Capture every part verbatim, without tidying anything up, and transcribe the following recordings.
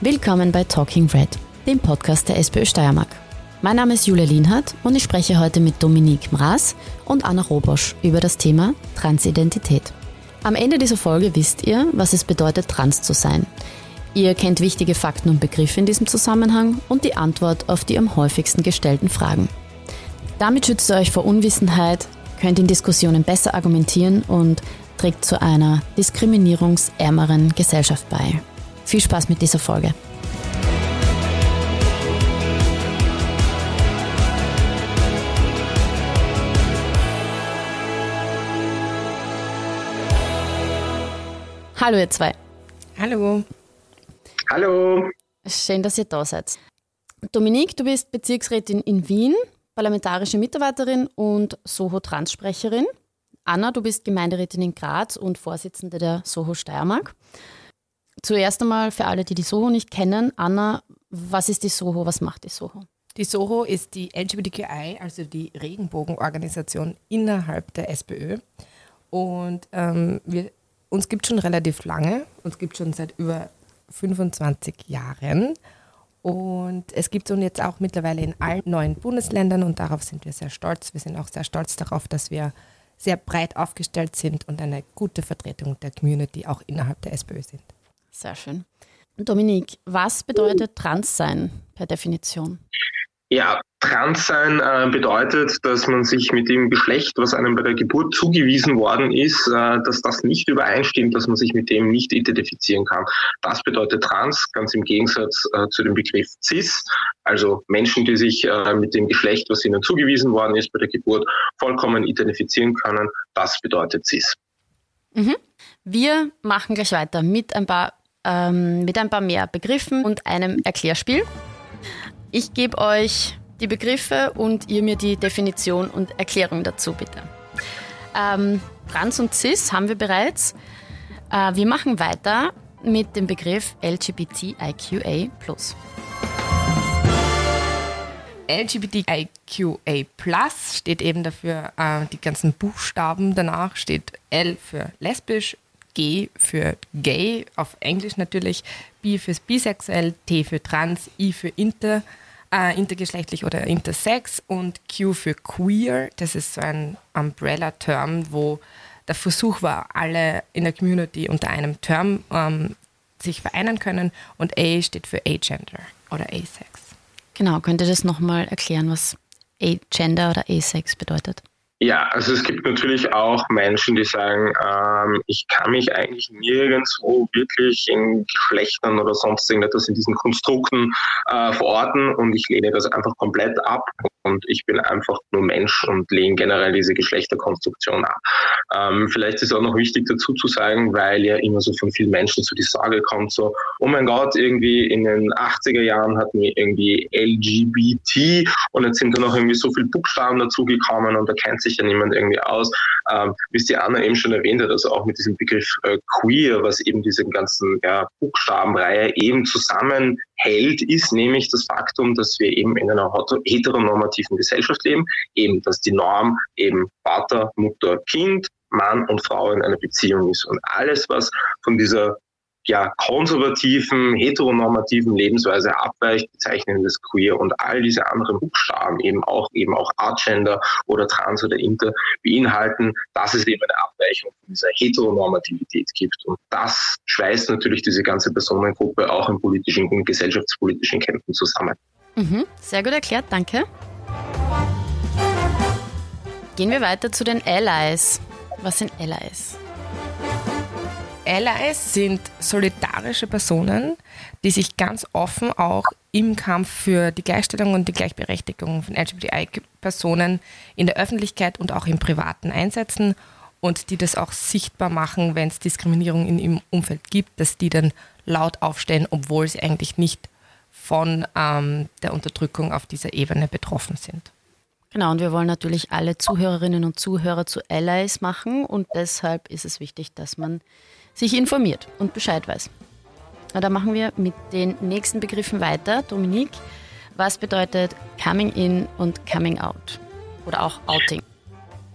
Willkommen bei Talking Red, dem Podcast der SPÖ Steiermark. Mein Name ist Julia Lienhardt und ich spreche heute mit Dominique Mras und Anna Robosch über das Thema Transidentität. Am Ende dieser Folge wisst ihr, was es bedeutet, trans zu sein. Ihr kennt wichtige Fakten und Begriffe in diesem Zusammenhang und die Antwort auf die am häufigsten gestellten Fragen. Damit schützt ihr euch vor Unwissenheit, könnt in Diskussionen besser argumentieren und trägt zu einer diskriminierungsärmeren Gesellschaft bei. Viel Spaß mit dieser Folge. Hallo ihr zwei. Hallo. Hallo. Schön, dass ihr da seid. Dominique, du bist Bezirksrätin in Wien, parlamentarische Mitarbeiterin und Soho-Trans-Sprecherin. Anna, du bist Gemeinderätin in Graz und Vorsitzende der Soho Steiermark. Zuerst einmal für alle, die die Soho nicht kennen. Anna, was ist die Soho? Was macht die Soho? Die Soho ist die L G B T Q I, also die Regenbogenorganisation innerhalb der SPÖ. Und ähm, wir Uns gibt es schon relativ lange, uns gibt es schon seit über fünfundzwanzig Jahren und es gibt es uns jetzt auch mittlerweile in allen neuen Bundesländern und darauf sind wir sehr stolz. Wir sind auch sehr stolz darauf, dass wir sehr breit aufgestellt sind und eine gute Vertretung der Community auch innerhalb der SPÖ sind. Sehr schön. Dominique, was bedeutet Trans sein per Definition? Ja, Trans sein äh, bedeutet, dass man sich mit dem Geschlecht, was einem bei der Geburt zugewiesen worden ist, äh, dass das nicht übereinstimmt, dass man sich mit dem nicht identifizieren kann. Das bedeutet Trans, ganz im Gegensatz äh, zu dem Begriff Cis, also Menschen, die sich äh, mit dem Geschlecht, was ihnen zugewiesen worden ist, bei der Geburt vollkommen identifizieren können. Das bedeutet Cis. Mhm. Wir machen gleich weiter mit ein paar, ähm, mit ein paar mehr Begriffen und einem Erklärspiel. Ich gebe euch die Begriffe und ihr mir die Definition und Erklärung dazu, bitte. Ähm, Trans und Cis haben wir bereits. Äh, wir machen weiter mit dem Begriff LGBTIQA+. LGBTIQA+ steht eben dafür, äh, die ganzen Buchstaben danach steht L für lesbisch, G für gay, auf Englisch natürlich, B für bisexuell, T für trans, I für inter, äh, intergeschlechtlich oder intersex und Q für queer. Das ist so ein Umbrella-Term, wo der Versuch war, alle in der Community unter einem Term ähm, sich vereinen können und A steht für agender oder asex. Genau, könnt ihr das nochmal erklären, was agender oder asex bedeutet? Ja, also es gibt natürlich auch Menschen, die sagen, ähm, ich kann mich eigentlich nirgendwo wirklich in Geschlechtern oder sonst irgendetwas in diesen Konstrukten äh, verorten und ich lehne das einfach komplett ab und ich bin einfach nur Mensch und lehne generell diese Geschlechterkonstruktion ab. Ähm, vielleicht ist auch noch wichtig dazu zu sagen, weil ja immer so von vielen Menschen so die Sorge kommt, so, oh mein Gott, irgendwie in den achtziger Jahren hatten wir irgendwie L G B T und jetzt sind da noch irgendwie so viele Buchstaben dazugekommen und da kennt sich ja niemand irgendwie aus. Ähm, wie es die Anna eben schon erwähnt hat, also auch mit diesem Begriff äh, queer, was eben diese ganzen ja, Buchstabenreihe eben zusammenhält, ist nämlich das Faktum, dass wir eben in einer heteronormativen Gesellschaft leben, eben dass die Norm eben Vater, Mutter, Kind, Mann und Frau in einer Beziehung ist. Und alles, was von dieser ja, konservativen, heteronormativen Lebensweise abweicht, bezeichnen das queer und all diese anderen Buchstaben eben auch, eben auch Artgender oder Trans oder Inter beinhalten, dass es eben eine Abweichung von dieser Heteronormativität gibt. Und das schweißt natürlich diese ganze Personengruppe auch in politischen und gesellschaftspolitischen Kämpfen zusammen. Mhm, sehr gut erklärt, danke. Gehen wir weiter zu den Allies. Was sind Allies? Allies sind solidarische Personen, die sich ganz offen auch im Kampf für die Gleichstellung und die Gleichberechtigung von L G B T I-Personen in der Öffentlichkeit und auch im Privaten einsetzen und die das auch sichtbar machen, wenn es Diskriminierung in ihrem Umfeld gibt, dass die dann laut aufstehen, obwohl sie eigentlich nicht von ähm, der Unterdrückung auf dieser Ebene betroffen sind. Genau, und wir wollen natürlich alle Zuhörerinnen und Zuhörer zu Allies machen und deshalb ist es wichtig, dass man sich informiert und Bescheid weiß. Na, da machen wir mit den nächsten Begriffen weiter. Dominique, was bedeutet Coming In und Coming Out oder auch Outing?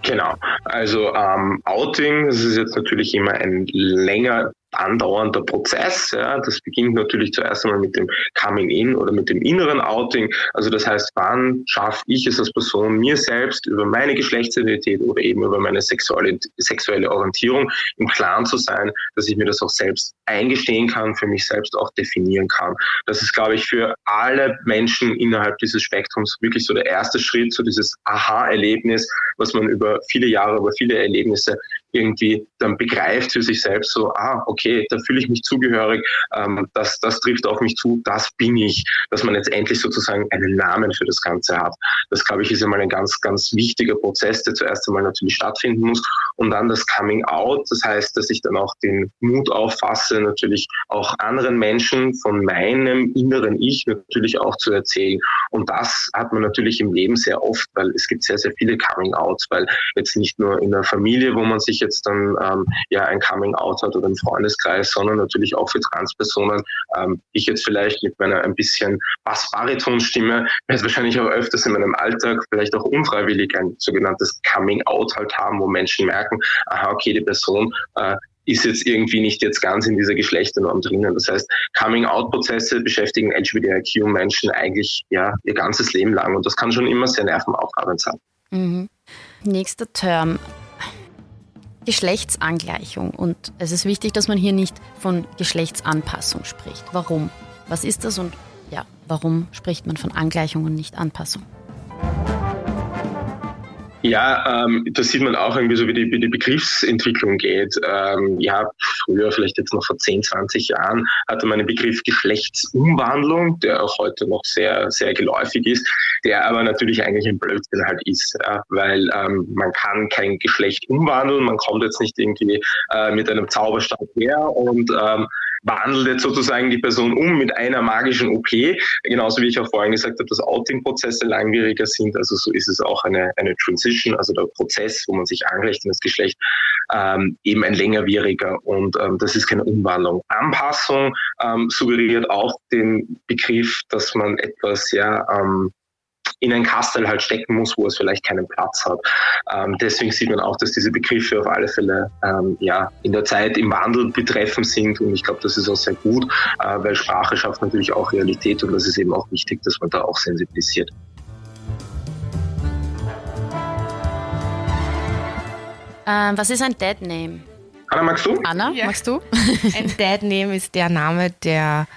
Genau, also ähm, Outing, das ist jetzt natürlich immer ein länger andauernder Prozess. Ja. Das beginnt natürlich zuerst einmal mit dem Coming-in oder mit dem inneren Outing. Also das heißt, wann schaffe ich es als Person, mir selbst über meine Geschlechtsidentität oder eben über meine sexuelle, sexuelle Orientierung im Klaren zu sein, dass ich mir das auch selbst eingestehen kann, für mich selbst auch definieren kann. Das ist, glaube ich, für alle Menschen innerhalb dieses Spektrums wirklich so der erste Schritt, so dieses Aha-Erlebnis, was man über viele Jahre, über viele Erlebnisse irgendwie dann begreift für sich selbst, so, ah, okay, da fühle ich mich zugehörig, ähm, das, das trifft auf mich zu, das bin ich, dass man jetzt endlich sozusagen einen Namen für das Ganze hat. Das, glaube ich, ist einmal ein ganz, ganz wichtiger Prozess, der zuerst einmal natürlich stattfinden muss. Und dann das Coming Out, das heißt, dass ich dann auch den Mut auffasse, natürlich auch anderen Menschen von meinem inneren Ich natürlich auch zu erzählen. Und das hat man natürlich im Leben sehr oft, weil es gibt sehr, sehr viele Coming Outs, weil jetzt nicht nur in der Familie, wo man sich jetzt dann ähm, ja ein Coming-out hat oder im Freundeskreis, sondern natürlich auch für Transpersonen. Ähm, ich jetzt vielleicht mit meiner ein bisschen Bass-Bariton-Stimme werde wahrscheinlich auch öfters in meinem Alltag vielleicht auch unfreiwillig ein sogenanntes Coming-out halt haben, wo Menschen merken, aha, okay, die Person äh, ist jetzt irgendwie nicht jetzt ganz in dieser Geschlechternorm drinnen. Das heißt, Coming-out-Prozesse beschäftigen L G B T I Q-Menschen eigentlich ja ihr ganzes Leben lang und das kann schon immer sehr nervenaufreibend sein. Mhm. Nächster Term. Geschlechtsangleichung. Und es ist wichtig, dass man hier nicht von Geschlechtsanpassung spricht. Warum? Was ist das und ja, warum spricht man von Angleichung und nicht Anpassung? Ja, ähm, das sieht man auch irgendwie so, wie die, wie die Begriffsentwicklung geht. Ähm, ja, früher, vielleicht jetzt noch vor zehn, zwanzig Jahren, hatte man den Begriff Geschlechtsumwandlung, der auch heute noch sehr, sehr geläufig ist, der aber natürlich eigentlich ein Blödsinn halt ist, ja, weil ähm, man kann kein Geschlecht umwandeln, man kommt jetzt nicht irgendwie äh, mit einem Zauberstab her und ähm, wandelt jetzt sozusagen die Person um mit einer magischen O P, genauso wie ich auch vorhin gesagt habe, dass Outing-Prozesse langwieriger sind, also so ist es auch eine, eine Transition, also der Prozess, wo man sich angleicht in das Geschlecht, ähm, eben ein längerwieriger und ähm, das ist keine Umwandlung. Anpassung ähm, suggeriert auch den Begriff, dass man etwas, ja, ähm, in ein Kastel halt stecken muss, wo es vielleicht keinen Platz hat. Ähm, deswegen sieht man auch, dass diese Begriffe auf alle Fälle ähm, ja, in der Zeit im Wandel betreffend sind und ich glaube, das ist auch sehr gut, äh, weil Sprache schafft natürlich auch Realität und das ist eben auch wichtig, dass man da auch sensibilisiert. Ähm, was ist ein Deadname? Anna, magst du? Anna, ja. magst du? Ein Deadname ist der Name, der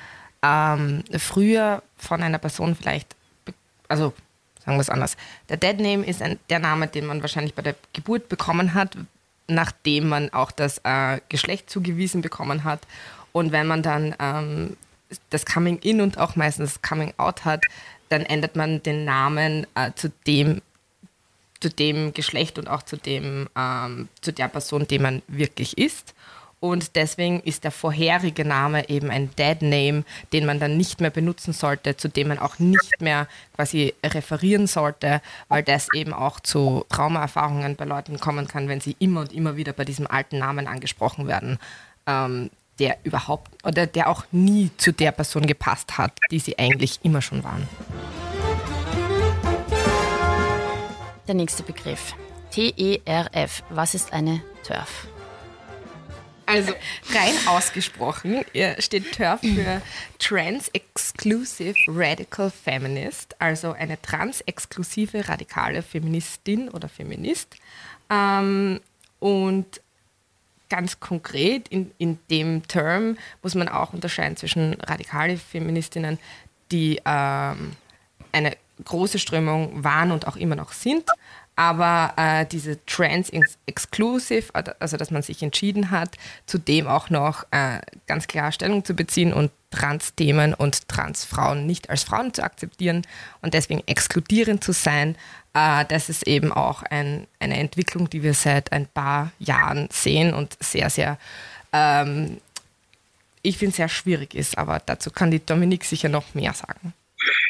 ähm, früher von einer Person vielleicht, also sagen wir es anders. Der Deadname ist ein, der Name, den man wahrscheinlich bei der Geburt bekommen hat, nachdem man auch das äh, Geschlecht zugewiesen bekommen hat. Und wenn man dann ähm, das Coming-in und auch meistens das Coming-out hat, dann ändert man den Namen äh, zu dem, zu dem Geschlecht und auch zu, dem, ähm, zu der Person, die man wirklich ist. Und deswegen ist der vorherige Name eben ein Deadname, den man dann nicht mehr benutzen sollte, zu dem man auch nicht mehr quasi referieren sollte, weil das eben auch zu Traumaerfahrungen bei Leuten kommen kann, wenn sie immer und immer wieder bei diesem alten Namen angesprochen werden, ähm, der überhaupt oder der auch nie zu der Person gepasst hat, die sie eigentlich immer schon waren. Der nächste Begriff, T E R F. Was ist eine T E R F? Also rein ausgesprochen steht T E R F für Trans-Exclusive Radical Feminist, also eine trans-exklusive radikale Feministin oder Feminist. Ähm, und ganz konkret in, in dem Term muss man auch unterscheiden zwischen radikale Feministinnen, die ähm, eine große Strömung waren und auch immer noch sind, aber äh, diese Trans-Exclusive, also dass man sich entschieden hat, zudem auch noch äh, ganz klar Stellung zu beziehen und Trans-Themen und Trans-Frauen nicht als Frauen zu akzeptieren und deswegen exkludierend zu sein, äh, das ist eben auch ein, eine Entwicklung, die wir seit ein paar Jahren sehen und sehr, sehr, ähm, ich finde, sehr schwierig ist, aber dazu kann die Dominique sicher noch mehr sagen.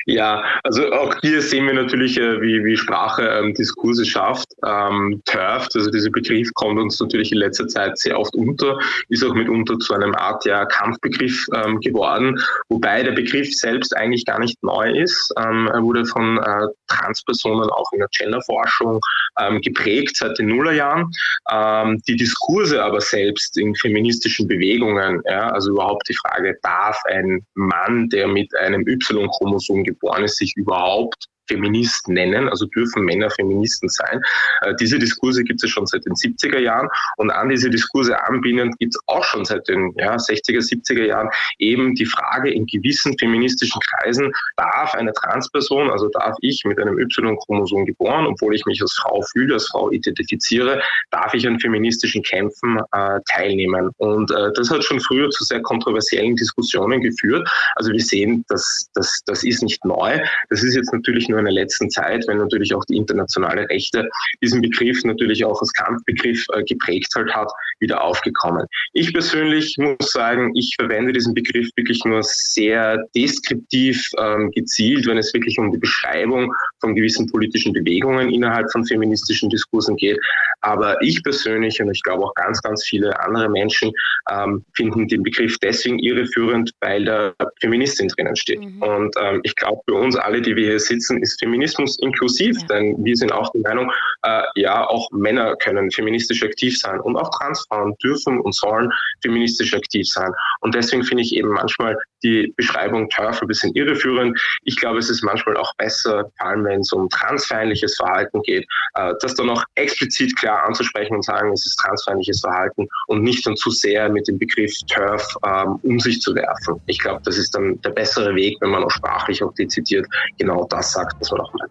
Ja, also auch hier sehen wir natürlich, äh, wie, wie Sprache ähm, Diskurse schafft. Ähm, T E R F, also dieser Begriff, kommt uns natürlich in letzter Zeit sehr oft unter, ist auch mitunter zu einem Art ja, Kampfbegriff ähm, geworden, wobei der Begriff selbst eigentlich gar nicht neu ist. Ähm, er wurde von äh, Transpersonen auch in der Genderforschung ähm, geprägt seit den Nullerjahren. Ähm, die Diskurse aber selbst in feministischen Bewegungen, ja, also überhaupt die Frage, darf ein Mann, der mit einem Y-Chromosom geboren ist, sich überhaupt Feminist nennen, also dürfen Männer Feministen sein. Äh, diese Diskurse gibt es schon seit den siebziger Jahren und an diese Diskurse anbindend gibt es auch schon seit den ja, sechziger, siebziger Jahren eben die Frage in gewissen feministischen Kreisen, darf eine Transperson, also darf ich mit einem Y-Chromosom geboren, obwohl ich mich als Frau fühle, als Frau identifiziere, darf ich an feministischen Kämpfen äh, teilnehmen. Und äh, das hat schon früher zu sehr kontroversiellen Diskussionen geführt. Also wir sehen, das, das, das ist nicht neu. Das ist jetzt natürlich nur in der letzten Zeit, weil natürlich auch die internationale Rechte diesen Begriff natürlich auch als Kampfbegriff äh, geprägt halt hat, wieder aufgekommen. Ich persönlich muss sagen, ich verwende diesen Begriff wirklich nur sehr deskriptiv ähm, gezielt, wenn es wirklich um die Beschreibung von gewissen politischen Bewegungen innerhalb von feministischen Diskursen geht. Aber ich persönlich und ich glaube auch ganz, ganz viele andere Menschen ähm, finden den Begriff deswegen irreführend, weil da Feministin drinnen steht. Mhm. Und ähm, ich glaube, für uns alle, die wir hier sitzen, ist Feminismus inklusiv, ja. Denn wir sind auch der Meinung, äh, ja, auch Männer können feministisch aktiv sein und auch Transfrauen dürfen und sollen feministisch aktiv sein. Und deswegen finde ich eben manchmal die Beschreibung TERF ein bisschen irreführend. Ich glaube, es ist manchmal auch besser, vor allem wenn es um transfeindliches Verhalten geht, äh, das dann auch explizit klar anzusprechen und sagen, es ist transfeindliches Verhalten und nicht dann zu sehr mit dem Begriff TERF ähm, um sich zu werfen. Ich glaube, das ist dann der bessere Weg, wenn man auch sprachlich auch dezidiert genau das sagt. Das war doch mal.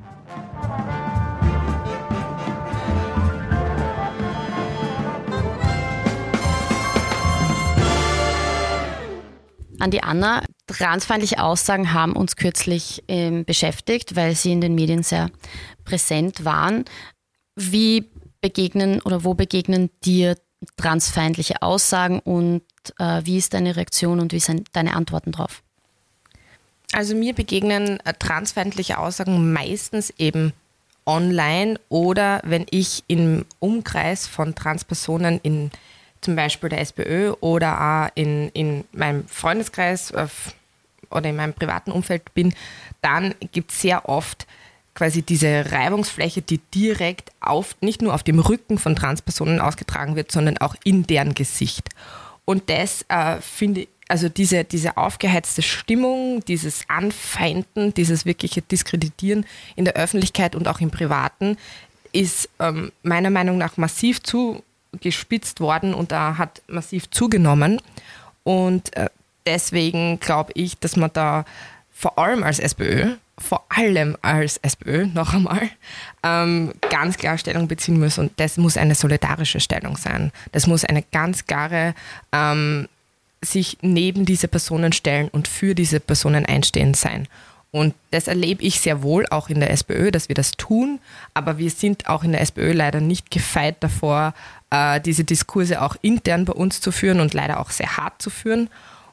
An die Anna, transfeindliche Aussagen haben uns kürzlich ähm, beschäftigt, weil sie in den Medien sehr präsent waren. Wie begegnen oder wo begegnen dir transfeindliche Aussagen und äh, wie ist deine Reaktion und wie sind deine Antworten drauf? Also mir begegnen transfeindliche Aussagen meistens eben online oder wenn ich im Umkreis von Transpersonen in zum Beispiel der SPÖ oder auch in, in meinem Freundeskreis oder in meinem privaten Umfeld bin, dann gibt es sehr oft quasi diese Reibungsfläche, die direkt auf, nicht nur auf dem Rücken von Transpersonen ausgetragen wird, sondern auch in deren Gesicht. Und das äh, finde ich, also diese, diese aufgeheizte Stimmung, dieses Anfeinden, dieses wirkliche Diskreditieren in der Öffentlichkeit und auch im Privaten ist ähm, meiner Meinung nach massiv zugespitzt worden und da hat massiv zugenommen. Und äh, deswegen glaube ich, dass man da vor allem als SPÖ, vor allem als SPÖ noch einmal, ähm, ganz klar Stellung beziehen muss. Und das muss eine solidarische Stellung sein. Das muss eine ganz klare ähm, sich neben diese Personen stellen und für diese Personen einstehend sein. Und das erlebe ich sehr wohl auch in der SPÖ, dass wir das tun, aber wir sind auch in der SPÖ leider nicht gefeit davor, diese Diskurse auch intern bei uns zu führen und leider auch sehr hart zu führen.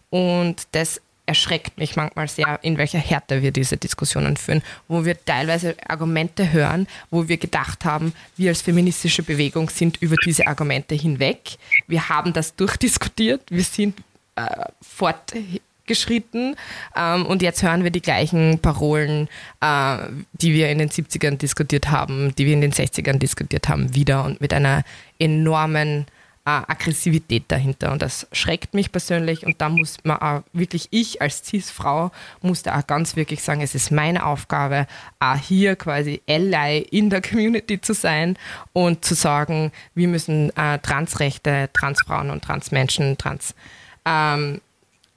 Und das erschreckt mich manchmal sehr, in welcher Härte wir diese Diskussionen führen, wo wir teilweise Argumente hören, wo wir gedacht haben, wir als feministische Bewegung sind über diese Argumente hinweg. Wir haben das durchdiskutiert, wir sind äh, fortgeschritten ähm, und jetzt hören wir die gleichen Parolen, äh, die wir in den siebzigern diskutiert haben, die wir in den sechzigern diskutiert haben, wieder und mit einer enormen Uh, Aggressivität dahinter und das schreckt mich persönlich und da muss man auch wirklich, ich als Cis-Frau muss da auch ganz wirklich sagen, es ist meine Aufgabe, auch hier quasi Ally in der Community zu sein und zu sagen, wir müssen uh, Transrechte, Transfrauen und Transmenschen, Trans ähm,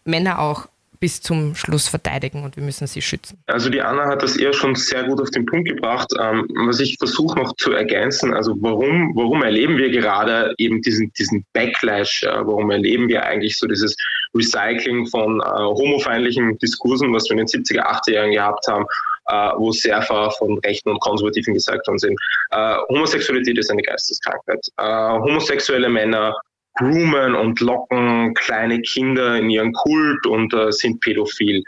Männer auch bis zum Schluss verteidigen und wir müssen sie schützen. Also die Anna hat das eher schon sehr gut auf den Punkt gebracht. Ähm, was ich versuche noch zu ergänzen, also warum, warum erleben wir gerade eben diesen, diesen Backlash, äh, warum erleben wir eigentlich so dieses Recycling von äh, homofeindlichen Diskursen, was wir in den siebziger, achtziger Jahren gehabt haben, äh, wo sehr far von Rechten und Konservativen gesagt worden sind. Äh, Homosexualität ist eine Geisteskrankheit. Äh, homosexuelle Männer groomen und locken kleine Kinder in ihren Kult und äh, sind pädophil.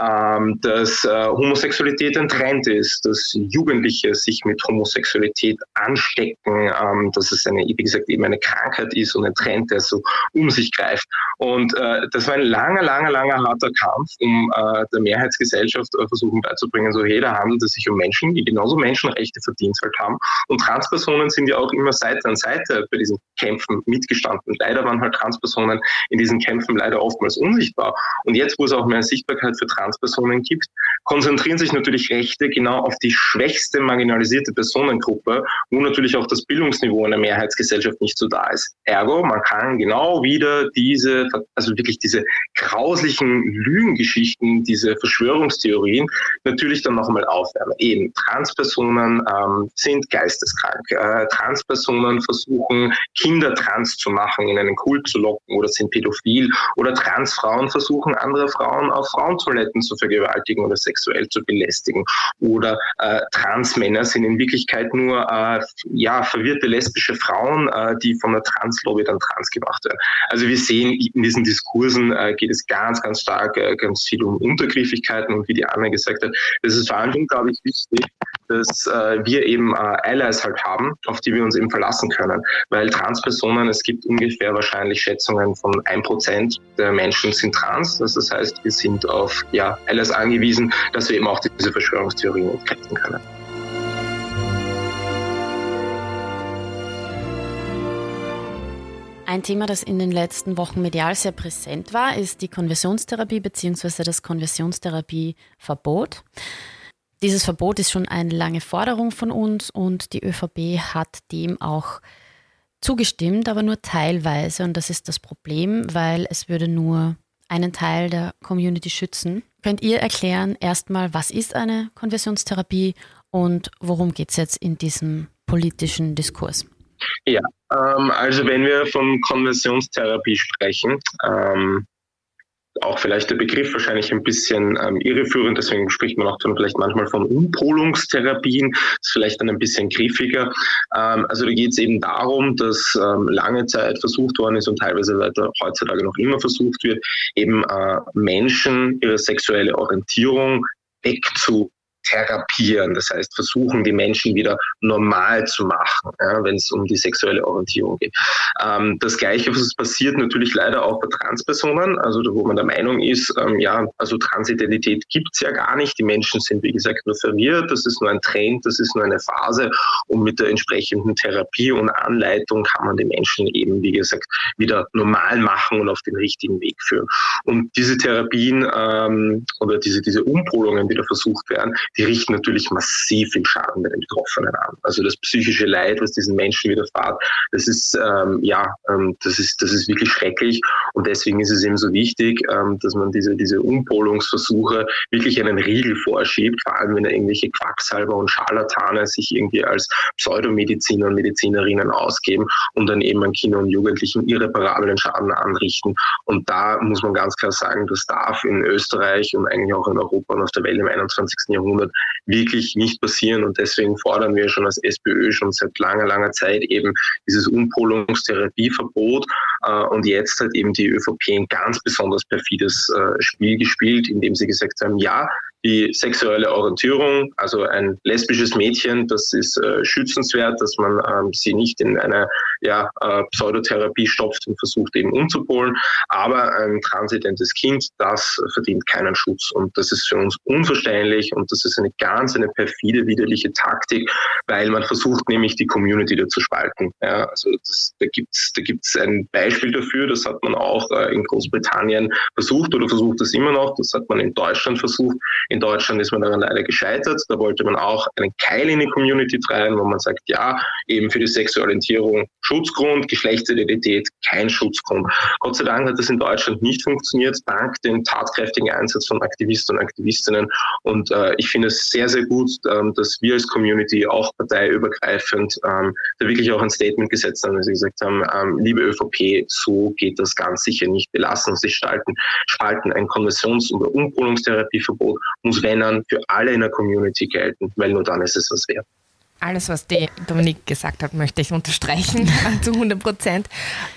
ähm, dass äh, Homosexualität ein Trend ist, dass Jugendliche sich mit Homosexualität anstecken, ähm, dass es eine, wie gesagt, eben eine Krankheit ist und ein Trend, der so um sich greift. Und äh, das war ein langer, langer, langer harter Kampf, um äh, der Mehrheitsgesellschaft äh, versuchen beizubringen, so hey, da handelt es sich um Menschen, die genauso Menschenrechte verdient halt haben. Und Transpersonen sind ja auch immer Seite an Seite bei diesen Kämpfen mitgestanden. Leider waren halt Transpersonen in diesen Kämpfen leider oftmals unsichtbar. Und jetzt, wo es auch mehr Sichtbarkeit für Transpersonen gibt, konzentrieren sich natürlich Rechte genau auf die schwächste marginalisierte Personengruppe, wo natürlich auch das Bildungsniveau in der Mehrheitsgesellschaft nicht so da ist. Ergo, man kann genau wieder diese, also wirklich diese grauslichen Lügengeschichten, diese Verschwörungstheorien natürlich dann nochmal aufwärmen. Eben, Transpersonen ähm, sind geisteskrank. Äh, Transpersonen versuchen, Kinder trans zu machen, in einen Kult zu locken oder sind pädophil. Oder Transfrauen versuchen, andere Frauen auf Frauentoiletten zu vergewaltigen oder sexuell zu belästigen. Oder äh, Transmänner sind in Wirklichkeit nur äh, ja, verwirrte lesbische Frauen, äh, die von der Translobby dann trans gemacht werden. Also wir sehen, in diesen Diskursen äh, geht es ganz, ganz stark, äh, ganz viel um Untergriffigkeiten. Und wie die Anna gesagt hat, das ist vor allem, glaube ich, wichtig, dass äh, wir eben äh, Allies halt haben, auf die wir uns eben verlassen können. Weil Transpersonen, es gibt ungefähr wahrscheinlich Schätzungen von ein Prozent der Menschen sind trans. Das heißt, wir sind auf ja, Allies angewiesen, dass wir eben auch diese Verschwörungstheorien entkräften können. Ein Thema, das in den letzten Wochen medial sehr präsent war, ist die Konversionstherapie bzw. das Konversionstherapieverbot. Dieses Verbot ist schon eine lange Forderung von uns und die ÖVP hat dem auch zugestimmt, aber nur teilweise. Und das ist das Problem, weil es würde nur einen Teil der Community schützen. Könnt ihr erklären erstmal, was ist eine Konversionstherapie und worum geht es jetzt in diesem politischen Diskurs? Ja, ähm, also wenn wir von Konversionstherapie sprechen, ähm auch vielleicht der Begriff wahrscheinlich ein bisschen ähm, irreführend, deswegen spricht man auch dann vielleicht manchmal von Umpolungstherapien, ist vielleicht dann ein bisschen griffiger. Ähm, also da geht es eben darum, dass ähm, lange Zeit versucht worden ist und teilweise weiter heutzutage noch immer versucht wird, eben äh, Menschen ihre sexuelle Orientierung wegzu therapieren, das heißt versuchen, die Menschen wieder normal zu machen, ja, wenn es um die sexuelle Orientierung geht. Ähm, das Gleiche was passiert natürlich leider auch bei Transpersonen, also wo man der Meinung ist, ähm, ja, also Transidentität gibt es ja gar nicht, die Menschen sind wie gesagt nur verwirrt, das ist nur ein Trend, das ist nur eine Phase und mit der entsprechenden Therapie und Anleitung kann man die Menschen eben, wie gesagt, wieder normal machen und auf den richtigen Weg führen. Und diese Therapien ähm, oder diese, diese Umpolungen, die da versucht werden, die richten natürlich massiv viel Schaden bei den Betroffenen an. Also das psychische Leid, was diesen Menschen widerfährt, das ist ähm, ja, ähm, das ist das ist wirklich schrecklich und deswegen ist es eben so wichtig, ähm, dass man diese diese Umpolungsversuche wirklich einen Riegel vorschiebt, vor allem wenn da irgendwelche Quacksalber und Scharlatane sich irgendwie als Pseudomediziner und Medizinerinnen ausgeben und dann eben an Kindern und Jugendlichen irreparablen Schaden anrichten. Und da muss man ganz klar sagen, das darf in Österreich und eigentlich auch in Europa und auf der Welt im einundzwanzigsten Jahrhundert wirklich nicht passieren und deswegen fordern wir schon als SPÖ schon seit langer, langer Zeit eben dieses Umpolungstherapieverbot äh, und jetzt hat eben die ÖVP ein ganz besonders perfides äh, Spiel gespielt, indem sie gesagt haben, ja, die sexuelle Orientierung, also ein lesbisches Mädchen, das ist äh, schützenswert, dass man ähm, sie nicht in eine ja, äh, Pseudotherapie stopft und versucht eben umzupolen, aber ein transidentes Kind, das verdient keinen Schutz und das ist für uns unverständlich und das ist eine ganz eine perfide, widerliche Taktik, weil man versucht nämlich die Community dazu spalten. Ja, also das, da gibt es da gibt's ein Beispiel dafür, das hat man auch äh, in Großbritannien versucht oder versucht das immer noch, das hat man in Deutschland versucht. In Deutschland ist man daran leider gescheitert. Da wollte man auch einen Keil in die Community treiben, wo man sagt, ja, eben für die Sexualorientierung Schutzgrund, Geschlechtsidentität kein Schutzgrund. Gott sei Dank hat das in Deutschland nicht funktioniert, dank dem tatkräftigen Einsatz von Aktivisten und Aktivistinnen. Und äh, ich finde es sehr, sehr gut, ähm, dass wir als Community auch parteiübergreifend ähm, da wirklich auch ein Statement gesetzt haben, dass sie gesagt haben, ähm, liebe ÖVP, so geht das ganz sicher nicht. Wir lassen uns nicht spalten. Spalten ein Konversions- oder Umpolungstherapieverbot muss, wenn dann, für alle in der Community gelten, weil nur dann ist es was wert. Alles, was die Dominique gesagt hat, möchte ich unterstreichen zu hundert Prozent.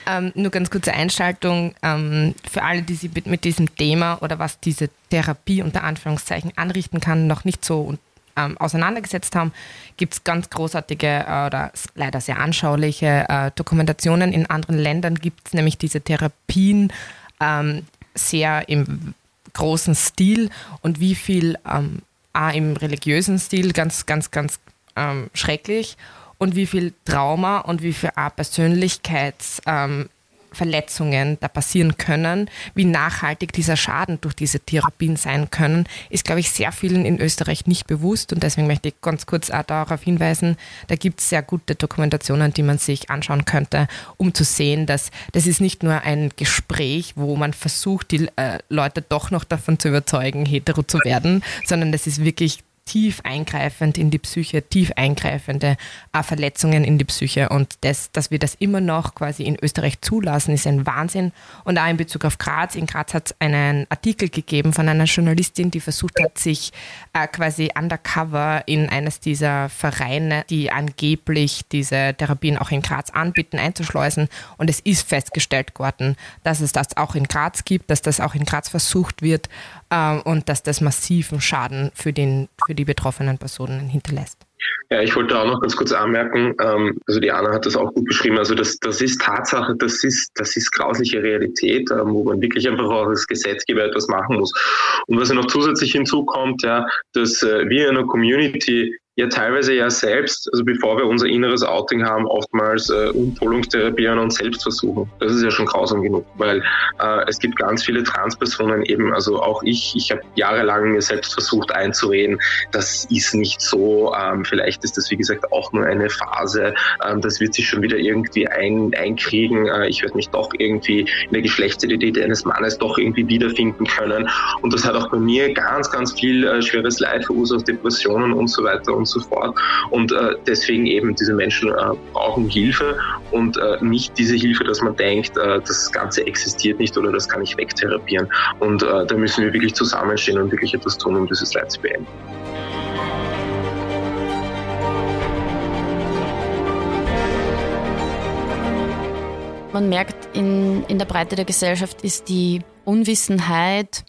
Ähm, nur ganz kurze Einschaltung ähm, für alle, die sich mit, mit diesem Thema oder was diese Therapie unter Anführungszeichen anrichten kann, noch nicht so ähm, auseinandergesetzt haben, gibt es ganz großartige äh, oder leider sehr anschauliche äh, Dokumentationen. In anderen Ländern gibt es nämlich diese Therapien ähm, sehr im großen Stil und wie viel ähm, auch im religiösen Stil ganz, ganz, ganz Ähm, schrecklich und wie viel Trauma und wie viel auch Persönlichkeitsverletzungen ähm, da passieren können, wie nachhaltig dieser Schaden durch diese Therapien sein können, ist, glaube ich, sehr vielen in Österreich nicht bewusst und deswegen möchte ich ganz kurz auch darauf hinweisen, da gibt es sehr gute Dokumentationen, die man sich anschauen könnte, um zu sehen, dass das ist nicht nur ein Gespräch, wo man versucht, die äh, Leute doch noch davon zu überzeugen, hetero zu werden, sondern das ist wirklich tief eingreifend in die Psyche, tief eingreifende Verletzungen in die Psyche. Und das, dass wir das immer noch quasi in Österreich zulassen, ist ein Wahnsinn. Und auch in Bezug auf Graz. In Graz hat es einen Artikel gegeben von einer Journalistin, die versucht hat, sich äh, quasi undercover in eines dieser Vereine, die angeblich diese Therapien auch in Graz anbieten, einzuschleusen. Und es ist festgestellt worden, dass es das auch in Graz gibt, dass das auch in Graz versucht wird äh, und dass das massiven Schaden für den, für die betroffenen Personen hinterlässt. Ja, ich wollte auch noch ganz kurz anmerken, ähm, also die Anna hat das auch gut beschrieben, also das, das ist Tatsache, das ist, das ist grausliche Realität, ähm, wo man wirklich einfach auch als Gesetzgeber etwas machen muss. Und was ja noch zusätzlich hinzukommt, ja, dass äh, wir in einer Community ja teilweise ja selbst, also bevor wir unser inneres Outing haben, oftmals äh, Umholungstherapie an uns selbst versuchen. Das ist ja schon grausam genug, weil äh, es gibt ganz viele Transpersonen eben, also auch ich, ich habe jahrelang mir selbst versucht einzureden, das ist nicht so, ähm, vielleicht ist das wie gesagt auch nur eine Phase, ähm, das wird sich schon wieder irgendwie ein, einkriegen, äh, ich werde mich doch irgendwie in der Geschlechtsidentität eines Mannes doch irgendwie wiederfinden können und das hat auch bei mir ganz, ganz viel äh, schweres Leid verursacht, Depressionen und so weiter und sofort. Und äh, deswegen eben diese Menschen äh, brauchen Hilfe und äh, nicht diese Hilfe, dass man denkt, äh, das Ganze existiert nicht oder das kann ich wegtherapieren. Und äh, da müssen wir wirklich zusammenstehen und wirklich etwas tun, um dieses Leid zu beenden. Man merkt, in, in der Breite der Gesellschaft ist die Unwissenheit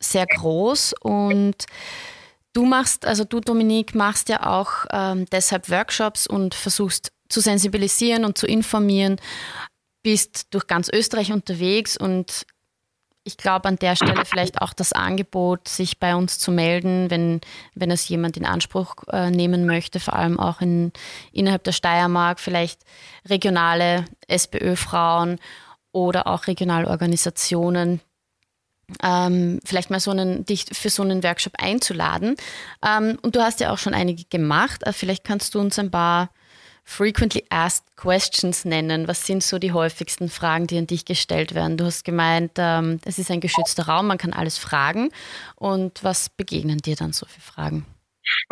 sehr groß und Du machst, also du, Dominique, machst ja auch ähm, deshalb Workshops und versuchst zu sensibilisieren und zu informieren, bist durch ganz Österreich unterwegs und ich glaube an der Stelle vielleicht auch das Angebot, sich bei uns zu melden, wenn, wenn es jemand in Anspruch äh, nehmen möchte, vor allem auch in, innerhalb der Steiermark, vielleicht regionale SPÖ-Frauen oder auch regionale Organisationen. Ähm, vielleicht mal so einen, dich für so einen Workshop einzuladen. Ähm, und du hast ja auch schon einige gemacht. Vielleicht kannst du uns ein paar Frequently Asked Questions nennen. Was sind so die häufigsten Fragen, die an dich gestellt werden? Du hast gemeint, ähm, es ist ein geschützter Raum, man kann alles fragen. Und was begegnen dir dann so für Fragen?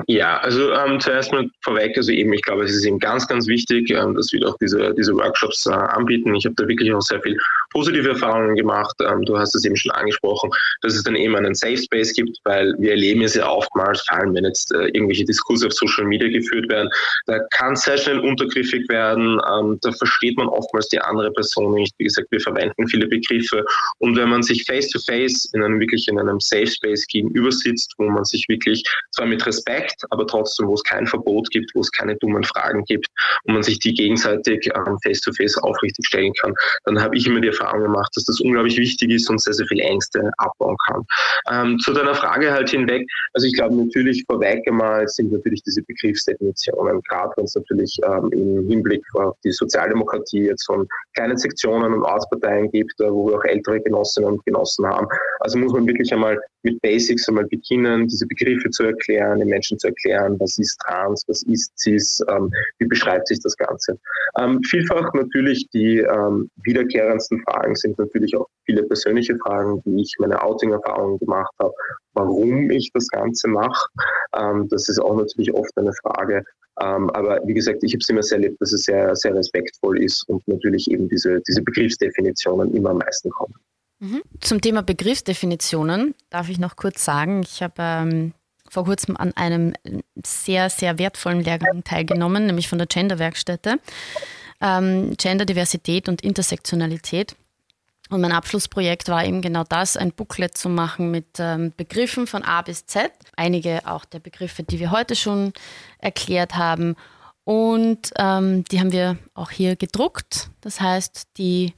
Ja, also ähm, zuerst mal vorweg, also eben, ich glaube, es ist eben ganz, ganz wichtig, ähm, dass wir auch diese, diese Workshops äh, anbieten. Ich habe da wirklich auch sehr viel positive Erfahrungen gemacht. Ähm, du hast es eben schon angesprochen, dass es dann eben einen Safe Space gibt, weil wir erleben es ja oftmals, vor allem wenn jetzt äh, irgendwelche Diskurse auf Social Media geführt werden, da kann es sehr schnell untergriffig werden, ähm, da versteht man oftmals die andere Person nicht. Wie gesagt, wir verwenden viele Begriffe und wenn man sich face to face in einem wirklich in einem Safe Space gegenüber sitzt, wo man sich wirklich zwar mit Respekt aber trotzdem, wo es kein Verbot gibt, wo es keine dummen Fragen gibt und man sich die gegenseitig ähm, face-to-face aufrichtig stellen kann, dann habe ich immer die Erfahrung gemacht, dass das unglaublich wichtig ist und sehr, sehr viele Ängste abbauen kann. Ähm, zu deiner Frage halt hinweg, also ich glaube natürlich vorweg einmal sind natürlich diese Begriffsdefinitionen, gerade wenn es natürlich ähm, im Hinblick auf die Sozialdemokratie jetzt von kleinen Sektionen und Ortsparteien gibt, äh, wo wir auch ältere Genossinnen und Genossen haben. Also muss man wirklich einmal mit Basics einmal beginnen, diese Begriffe zu erklären, den Menschen zu erklären, was ist trans, was ist cis, ähm, wie beschreibt sich das Ganze. Ähm, vielfach natürlich die ähm, wiederkehrendsten Fragen sind natürlich auch viele persönliche Fragen, wie ich meine Outing-Erfahrungen gemacht habe, warum ich das Ganze mache. Ähm, das ist auch natürlich oft eine Frage. Ähm, aber wie gesagt, ich habe es immer sehr erlebt, dass es sehr, sehr respektvoll ist und natürlich eben diese, diese Begriffsdefinitionen immer am meisten kommen. Zum Thema Begriffsdefinitionen darf ich noch kurz sagen, ich habe ähm, vor kurzem an einem sehr, sehr wertvollen Lehrgang teilgenommen, nämlich von der Gender-Werkstätte, ähm, Genderdiversität und Intersektionalität. Und mein Abschlussprojekt war eben genau das, ein Booklet zu machen mit ähm, Begriffen von A bis Z, einige auch der Begriffe, die wir heute schon erklärt haben. Und ähm, die haben wir auch hier gedruckt. Das heißt, die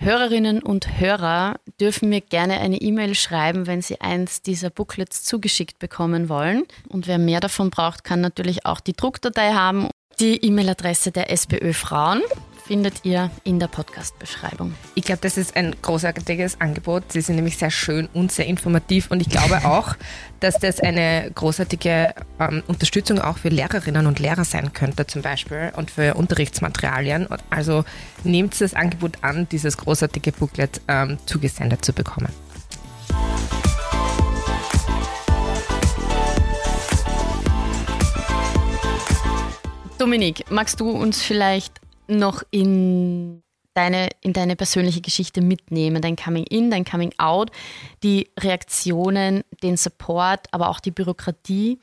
Hörerinnen und Hörer dürfen mir gerne eine E-Mail schreiben, wenn sie eins dieser Booklets zugeschickt bekommen wollen. Und wer mehr davon braucht, kann natürlich auch die Druckdatei haben. Die E-Mail-Adresse der SPÖ Frauen findet ihr in der Podcast-Beschreibung. Ich glaube, das ist ein großartiges Angebot. Sie sind nämlich sehr schön und sehr informativ. Und ich glaube auch, dass das eine großartige ähm, Unterstützung auch für Lehrerinnen und Lehrer sein könnte zum Beispiel und für Unterrichtsmaterialien. Also nehmt das Angebot an, dieses großartige Booklet ähm, zugesendet zu bekommen. Dominique, magst du uns vielleicht noch in deine, in deine persönliche Geschichte mitnehmen, dein Coming-in, dein Coming-out, die Reaktionen, den Support, aber auch die Bürokratie,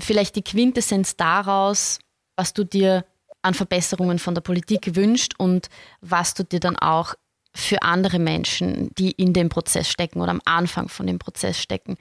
vielleicht die Quintessenz daraus, was du dir an Verbesserungen von der Politik wünschst und was du dir dann auch für andere Menschen, die in dem Prozess stecken oder am Anfang von dem Prozess stecken,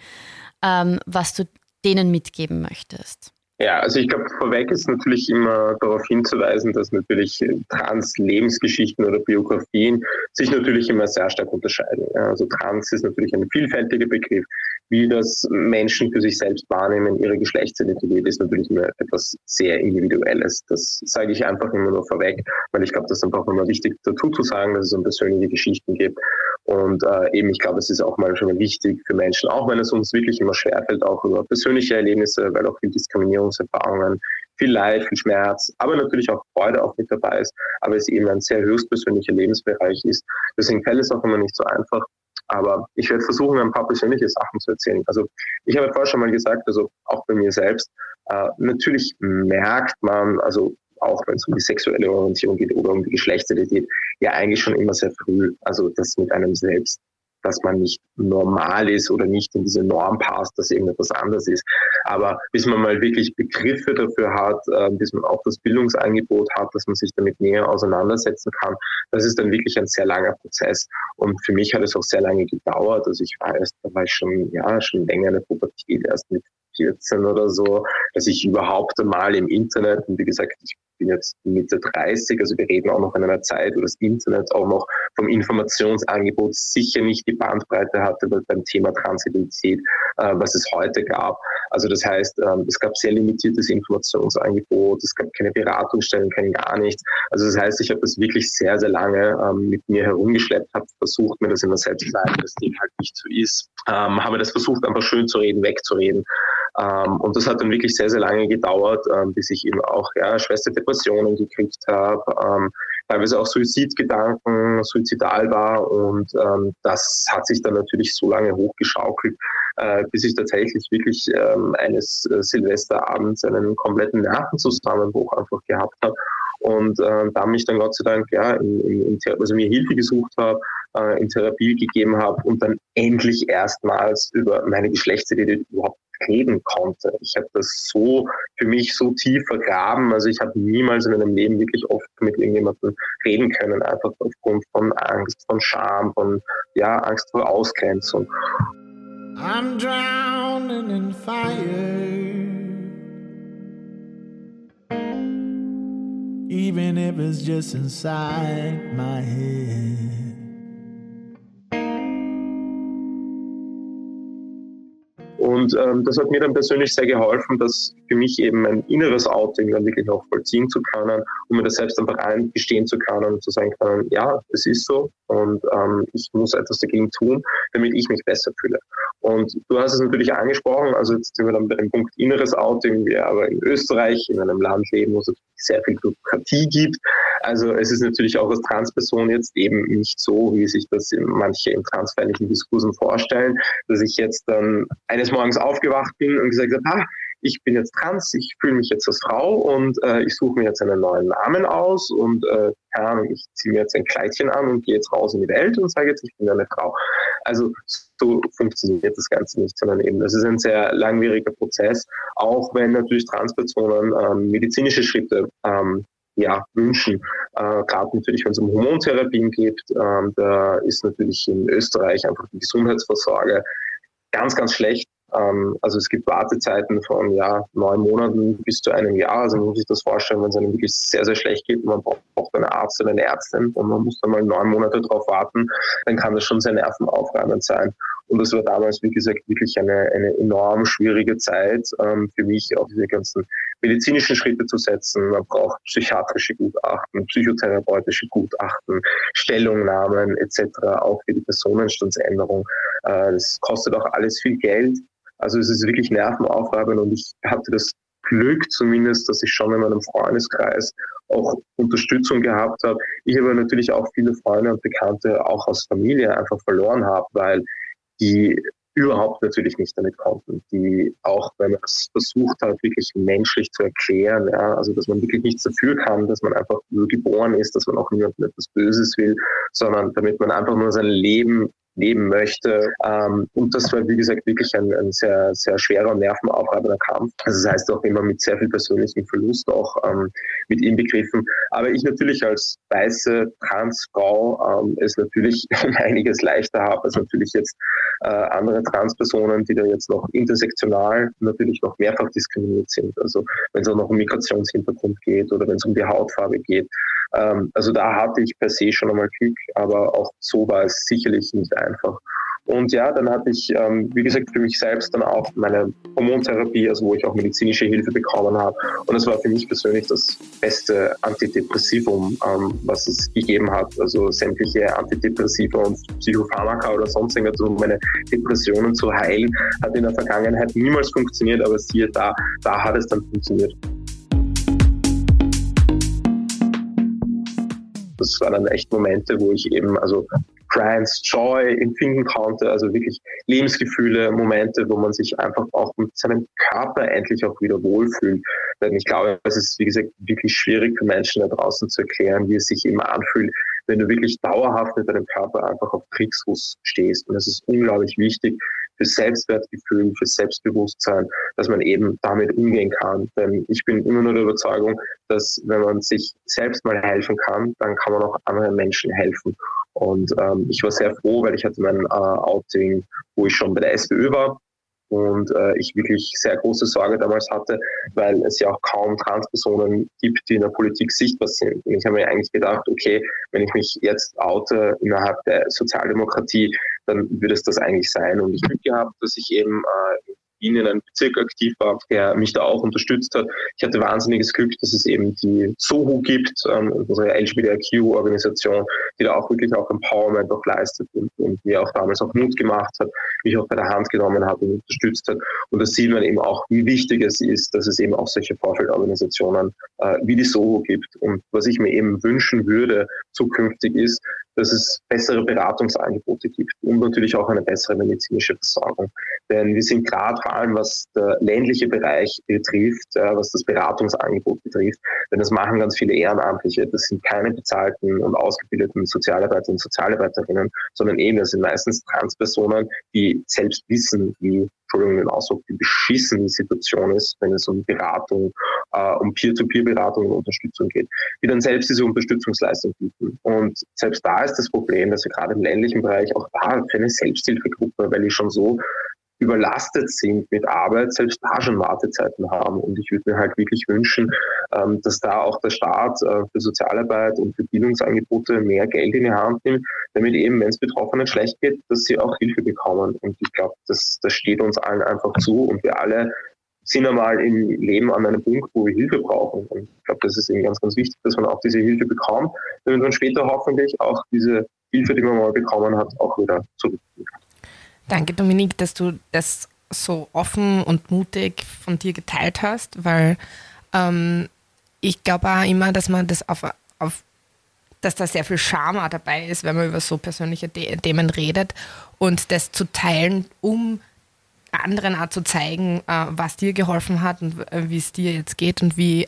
ähm, was du denen mitgeben möchtest. Ja, also ich glaube, vorweg ist natürlich immer darauf hinzuweisen, dass natürlich Trans-Lebensgeschichten oder Biografien sich natürlich immer sehr stark unterscheiden. Also Trans ist natürlich ein vielfältiger Begriff. Wie das Menschen für sich selbst wahrnehmen, ihre Geschlechtsidentität, ist natürlich immer etwas sehr Individuelles. Das sage ich einfach immer nur vorweg, weil ich glaube, das ist einfach immer wichtig dazu zu sagen, dass es um persönliche Geschichten gibt. Und äh, eben, ich glaube, es ist auch manchmal wichtig für Menschen, auch wenn es uns wirklich immer schwerfällt, auch über persönliche Erlebnisse, weil auch viel Diskriminierungserfahrungen, viel Leid, viel Schmerz, aber natürlich auch Freude auch mit dabei ist, aber es eben ein sehr höchstpersönlicher Lebensbereich ist. Deswegen fällt es auch immer nicht so einfach. Aber ich werde versuchen, ein paar persönliche Sachen zu erzählen. Also ich habe vorher schon mal gesagt, also auch bei mir selbst, äh, natürlich merkt man, also auch wenn es um die sexuelle Orientierung geht oder um die Geschlechtsidentität, ja eigentlich schon immer sehr früh, also das mit einem selbst, dass man nicht normal ist oder nicht in diese Norm passt, dass irgendetwas anders ist. Aber bis man mal wirklich Begriffe dafür hat, äh, bis man auch das Bildungsangebot hat, dass man sich damit näher auseinandersetzen kann, das ist dann wirklich ein sehr langer Prozess. Und für mich hat es auch sehr lange gedauert. Also ich war erst, da war ich schon, ja, schon länger in der Pubertät, erst mit vierzehn oder so, dass ich überhaupt einmal im Internet, und wie gesagt, ich bin jetzt Mitte dreißig, also wir reden auch noch in einer Zeit, wo das Internet auch noch vom Informationsangebot sicher nicht die Bandbreite hatte beim Thema Transidentität, äh, was es heute gab. Also das heißt, ähm, es gab sehr limitiertes Informationsangebot, es gab keine Beratungsstellen, kein gar nichts. Also das heißt, ich habe das wirklich sehr, sehr lange ähm, mit mir herumgeschleppt, habe versucht, mir das immer selbst zu sagen, dass dem halt nicht so ist. Ähm, habe das versucht, einfach schön zu reden, wegzureden. Ähm, und das hat dann wirklich sehr, sehr lange gedauert, ähm, bis ich eben auch ja, schwerste Depressionen gekriegt habe, ähm, teilweise auch Suizidgedanken, suizidal war. Und ähm, das hat sich dann natürlich so lange hochgeschaukelt, äh, bis ich tatsächlich wirklich ähm, eines Silvesterabends einen kompletten Nervenzusammenbruch einfach gehabt habe. Und äh, da mich dann Gott sei Dank, ja, in, in, also mir Hilfe gesucht habe, äh, in Therapie gegeben habe und dann endlich erstmals über meine Geschlechtsidentität überhaupt reden konnte. Ich habe das so für mich so tief vergraben. Also ich habe niemals in meinem Leben wirklich oft mit irgendjemandem reden können, einfach aufgrund von Angst, von Scham, von ja, Angst vor Ausgrenzung. I'm drowning in fire, even if it's just inside my head. Und ähm, das hat mir dann persönlich sehr geholfen, dass für mich eben mein inneres Outing dann wirklich auch vollziehen zu können, um mir das selbst einfach eingestehen zu können und zu sagen können, ja, es ist so und ähm, ich muss etwas dagegen tun, damit ich mich besser fühle. Und du hast es natürlich angesprochen, also jetzt sind wir dann bei dem Punkt inneres Outing, wir aber in Österreich, in einem Land leben, wo es sehr viel Bürokratie gibt. Also es ist natürlich auch als Transperson jetzt eben nicht so, wie sich das manche in transfeindlichen Diskursen vorstellen, dass ich jetzt dann eines Morgens aufgewacht bin und gesagt habe, ah, ich bin jetzt trans, ich fühle mich jetzt als Frau und äh, ich suche mir jetzt einen neuen Namen aus und äh, keine Ahnung, ich ziehe mir jetzt ein Kleidchen an und gehe jetzt raus in die Welt und sage jetzt, ich bin eine Frau. Also so funktioniert das Ganze nicht, sondern eben, das ist ein sehr langwieriger Prozess, auch wenn natürlich Transpersonen ähm, medizinische Schritte ähm, ja, wünschen. Äh, Gerade natürlich, wenn es um Hormontherapien geht, ähm, da ist natürlich in Österreich einfach die Gesundheitsvorsorge ganz, ganz schlecht. Ähm, also es gibt Wartezeiten von ja, neun Monaten bis zu einem Jahr. Also man muss sich das vorstellen, wenn es einem wirklich sehr, sehr schlecht geht und man braucht, braucht einen Arzt oder eine Ärztin und man muss dann mal neun Monate drauf warten, dann kann das schon sehr nervenaufreibend sein. Und das war damals, wie gesagt, wirklich eine, eine enorm schwierige Zeit ähm, für mich, auch diese ganzen medizinischen Schritte zu setzen. Man braucht psychiatrische Gutachten, psychotherapeutische Gutachten, Stellungnahmen et cetera, auch für die Personenstandsänderung. Äh, das kostet auch alles viel Geld. Also es ist wirklich nervenaufreibend und ich hatte das Glück zumindest, dass ich schon in meinem Freundeskreis auch Unterstützung gehabt habe. Ich habe natürlich auch viele Freunde und Bekannte auch aus Familie einfach verloren habe, weil die überhaupt natürlich nicht damit konnten, die auch, wenn man es versucht hat, wirklich menschlich zu erklären, ja, also dass man wirklich nichts dafür kann, dass man einfach nur geboren ist, dass man auch niemandem etwas Böses will, sondern damit man einfach nur sein Leben leben möchte. Ähm, und das war, wie gesagt, wirklich ein, ein sehr, sehr schwerer und nervenaufreibender Kampf. Also das heißt auch immer mit sehr viel persönlichem Verlust auch ähm, mit inbegriffen. Aber ich natürlich als weiße Transfrau ähm, es natürlich um einiges leichter habe als natürlich jetzt äh, andere Transpersonen, die da jetzt noch intersektional natürlich noch mehrfach diskriminiert sind. Also wenn es auch noch um Migrationshintergrund geht oder wenn es um die Hautfarbe geht. Ähm, also da hatte ich per se schon einmal Glück, aber auch so war es sicherlich nicht einfach. Und ja, dann hatte ich, ähm, wie gesagt, für mich selbst dann auch meine Hormontherapie, also wo ich auch medizinische Hilfe bekommen habe. Und das war für mich persönlich das beste Antidepressivum, ähm, was es gegeben hat. Also sämtliche Antidepressiva und Psychopharmaka oder sonst irgendwas, um meine Depressionen zu heilen, hat in der Vergangenheit niemals funktioniert, aber siehe da, da hat es dann funktioniert. Das waren dann echt Momente, wo ich eben also Trans Joy empfinden konnte, also wirklich Lebensgefühle, Momente, wo man sich einfach auch mit seinem Körper endlich auch wieder wohlfühlt. Denn ich glaube, es ist, wie gesagt, wirklich schwierig für Menschen da draußen zu erklären, wie es sich immer anfühlt, wenn du wirklich dauerhaft mit deinem Körper einfach auf Kriegsfuß stehst. Und das ist unglaublich wichtig für Selbstwertgefühl, für Selbstbewusstsein, dass man eben damit umgehen kann. Denn ich bin immer nur der Überzeugung, dass wenn man sich selbst mal helfen kann, dann kann man auch anderen Menschen helfen. Und ähm, ich war sehr froh, weil ich hatte mein äh, Outing, wo ich schon bei der SPÖ war und äh, ich wirklich sehr große Sorge damals hatte, weil es ja auch kaum Transpersonen gibt, die in der Politik sichtbar sind. Und ich habe mir eigentlich gedacht, okay, wenn ich mich jetzt oute innerhalb der Sozialdemokratie, dann würde es das eigentlich sein. Und ich habe Glück gehabt, dass ich eben äh, in Wien in einem Bezirk aktiv war, der mich da auch unterstützt hat. Ich hatte wahnsinniges Glück, dass es eben die SOHO gibt, ähm, unsere L G B T I Q-Organisation, die da auch wirklich auch Empowerment auch leistet und, und mir auch damals auch Mut gemacht hat, mich auch bei der Hand genommen hat und unterstützt hat. Und das sieht man eben auch, wie wichtig es ist, dass es eben auch solche Vorfeldorganisationen äh, wie die SOHO gibt. Und was ich mir eben wünschen würde zukünftig ist, dass es bessere Beratungsangebote gibt und natürlich auch eine bessere medizinische Versorgung. Denn wir sind gerade vor allem, was der ländliche Bereich betrifft, was das Beratungsangebot betrifft, denn das machen ganz viele Ehrenamtliche. Das sind keine bezahlten und ausgebildeten Sozialarbeiter und Sozialarbeiterinnen, sondern eben, das sind meistens Transpersonen, die selbst wissen, wie, Entschuldigung, den Ausdruck, wie beschissen die Situation ist, wenn es um Beratung, äh, um Peer-to-Peer-Beratung und Unterstützung geht, die dann selbst diese Unterstützungsleistung bieten. Und selbst da ist das Problem, dass wir gerade im ländlichen Bereich auch da für eine Selbsthilfegruppe, weil ich schon so überlastet sind mit Arbeit, selbst da schon Wartezeiten haben. Und ich würde mir halt wirklich wünschen, dass da auch der Staat für Sozialarbeit und für Bildungsangebote mehr Geld in die Hand nimmt, damit eben, wenn es Betroffenen schlecht geht, dass sie auch Hilfe bekommen. Und ich glaube, das, das steht uns allen einfach zu und wir alle sind einmal im Leben an einem Punkt, wo wir Hilfe brauchen. Und ich glaube, das ist eben ganz, ganz wichtig, dass man auch diese Hilfe bekommt, damit man später hoffentlich auch diese Hilfe, die man mal bekommen hat, auch wieder zurückgeben kann. Danke, Dominique, dass du das so offen und mutig von dir geteilt hast, weil ähm, ich glaube auch immer, dass man das auf, auf, dass da sehr viel Charme auch dabei ist, wenn man über so persönliche Themen redet und das zu teilen, um anderen auch zu zeigen, was dir geholfen hat und wie es dir jetzt geht und wie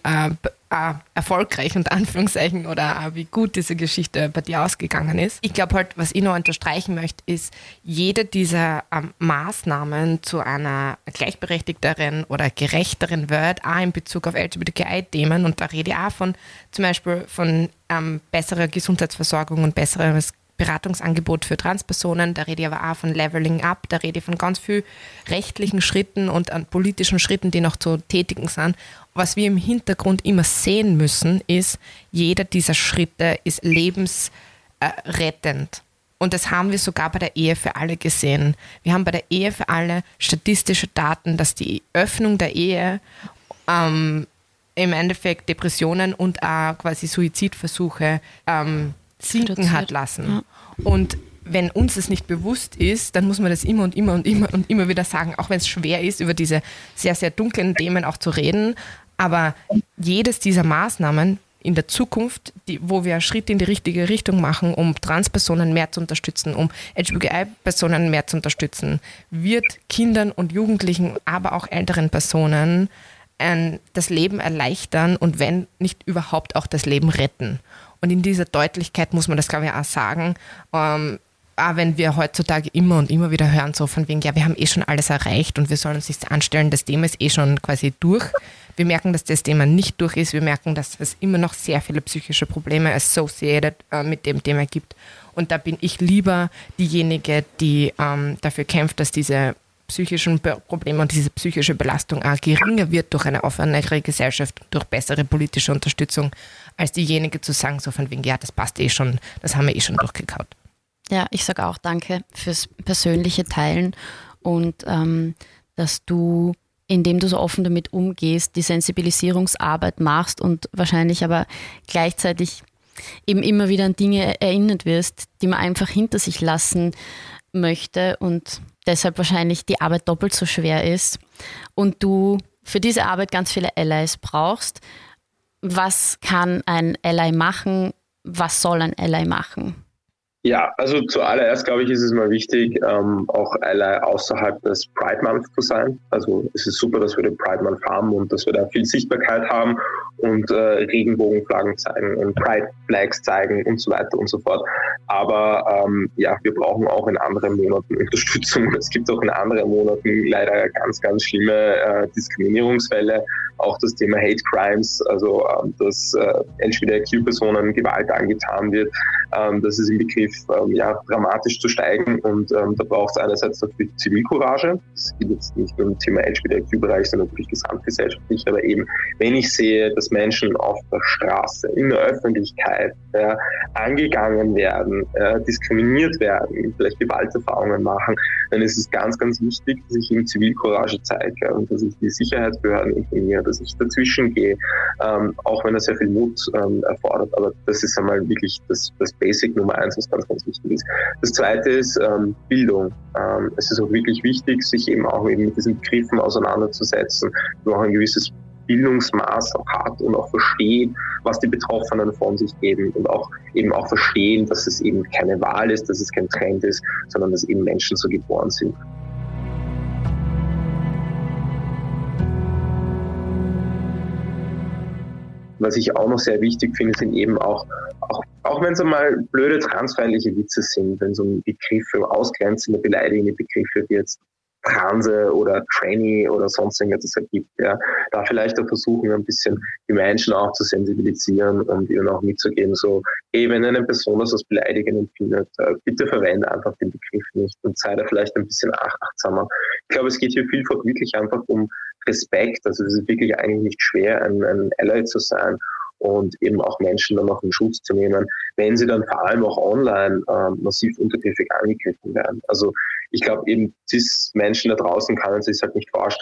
erfolgreich unter Anführungszeichen oder wie gut diese Geschichte bei dir ausgegangen ist. Ich glaube halt, was ich noch unterstreichen möchte, ist, jede dieser Maßnahmen zu einer gleichberechtigteren oder gerechteren Welt, auch in Bezug auf L G B T Q I-Themen, und da rede ich auch von zum Beispiel von ähm, besserer Gesundheitsversorgung und besseres Beratungsangebot für Transpersonen, da rede ich aber auch von Leveling Up, da rede ich von ganz vielen rechtlichen Schritten und an politischen Schritten, die noch zu tätigen sind. Was wir im Hintergrund immer sehen müssen, ist, jeder dieser Schritte ist lebensrettend. Und das haben wir sogar bei der Ehe für alle gesehen. Wir haben bei der Ehe für alle statistische Daten, dass die Öffnung der Ehe ähm, im Endeffekt Depressionen und auch quasi Suizidversuche ähm, sinken hat lassen. Ja. Und wenn uns das nicht bewusst ist, dann muss man das immer und immer und immer und immer wieder sagen, auch wenn es schwer ist, über diese sehr, sehr dunklen Themen auch zu reden. Aber jedes dieser Maßnahmen in der Zukunft, die, wo wir Schritte in die richtige Richtung machen, um Transpersonen mehr zu unterstützen, um L G B T I-Personen mehr zu unterstützen, wird Kindern und Jugendlichen, aber auch älteren Personen äh, das Leben erleichtern und wenn nicht überhaupt auch das Leben retten. Und in dieser Deutlichkeit muss man das, glaube ich, auch sagen, ähm, auch wenn wir heutzutage immer und immer wieder hören, so von wegen, ja, wir haben eh schon alles erreicht und wir sollen uns nichts anstellen, das Thema ist eh schon quasi durch. Wir merken, dass das Thema nicht durch ist, wir merken, dass es immer noch sehr viele psychische Probleme associated äh, mit dem Thema gibt. Und da bin ich lieber diejenige, die ähm, dafür kämpft, dass diese psychischen Probleme und diese psychische Belastung auch geringer wird durch eine offenere Gesellschaft, durch bessere politische Unterstützung, als diejenige zu sagen, so von wegen, ja, das passt eh schon, das haben wir eh schon durchgekaut. Ja, ich sage auch danke fürs persönliche Teilen und ähm, dass du, indem du so offen damit umgehst, die Sensibilisierungsarbeit machst und wahrscheinlich aber gleichzeitig eben immer wieder an Dinge erinnert wirst, die man einfach hinter sich lassen möchte und deshalb wahrscheinlich die Arbeit doppelt so schwer ist und du für diese Arbeit ganz viele Allies brauchst. Was kann ein Ally machen? Was soll ein Ally machen? Ja, also zuallererst, glaube ich, ist es mal wichtig, ähm, auch Ally außerhalb des Pride Month zu sein. Also es ist super, dass wir den Pride Month haben und dass wir da viel Sichtbarkeit haben und äh, Regenbogenflaggen zeigen und Pride Flags zeigen und so weiter und so fort. Aber ähm, ja, wir brauchen auch in anderen Monaten Unterstützung. Es gibt auch in anderen Monaten leider ganz, ganz schlimme äh, Diskriminierungsfälle. Auch das Thema Hate Crimes, also ähm, dass äh, L G B T I Q-Personen Gewalt angetan wird, ähm, das ist im Begriff ähm, ja, dramatisch zu steigen und ähm, da braucht es einerseits natürlich Zivilcourage, das geht jetzt nicht nur im Thema L G B T I Q-Bereich, sondern natürlich gesamtgesellschaftlich, aber eben, wenn ich sehe, dass Menschen auf der Straße, in der Öffentlichkeit äh, angegangen werden, äh, diskriminiert werden, vielleicht Gewalterfahrungen machen, dann ist es ganz, ganz wichtig, dass ich ihnen Zivilcourage zeige und dass ich die Sicherheitsbehörden informiere, dass ich dazwischen gehe, ähm, auch wenn das sehr viel Mut ähm, erfordert. Aber das ist einmal wirklich das, das Basic Nummer eins, was ganz, ganz wichtig ist. Das zweite ist ähm, Bildung. Ähm, es ist auch wirklich wichtig, sich eben auch eben mit diesen Begriffen auseinanderzusetzen, wo auch ein gewisses Bildungsmaß auch hat und auch verstehen, was die Betroffenen von sich geben und auch eben auch verstehen, dass es eben keine Wahl ist, dass es kein Trend ist, sondern dass eben Menschen so geboren sind. Was ich auch noch sehr wichtig finde, sind eben auch, auch, auch wenn es einmal blöde transfeindliche Witze sind, wenn so Begriffe, ausgrenzende, beleidigende Begriffe wie jetzt Transe oder Tranny oder sonst irgendwas ergibt, ja, da vielleicht auch versuchen, ein bisschen die Menschen auch zu sensibilisieren und ihnen auch mitzugeben, so, ey, wenn eine Person das als beleidigend empfindet, bitte verwende einfach den Begriff nicht und sei da vielleicht ein bisschen achtsamer. Ich glaube, es geht hier vielfach wirklich einfach um Respekt, also es ist wirklich eigentlich nicht schwer, ein, ein Ally zu sein und eben auch Menschen dann auch in Schutz zu nehmen, wenn sie dann vor allem auch online äh, massiv untergriffig angegriffen werden. Also ich glaube eben, Cis-Menschen da draußen kann man sich halt nicht vorstellen,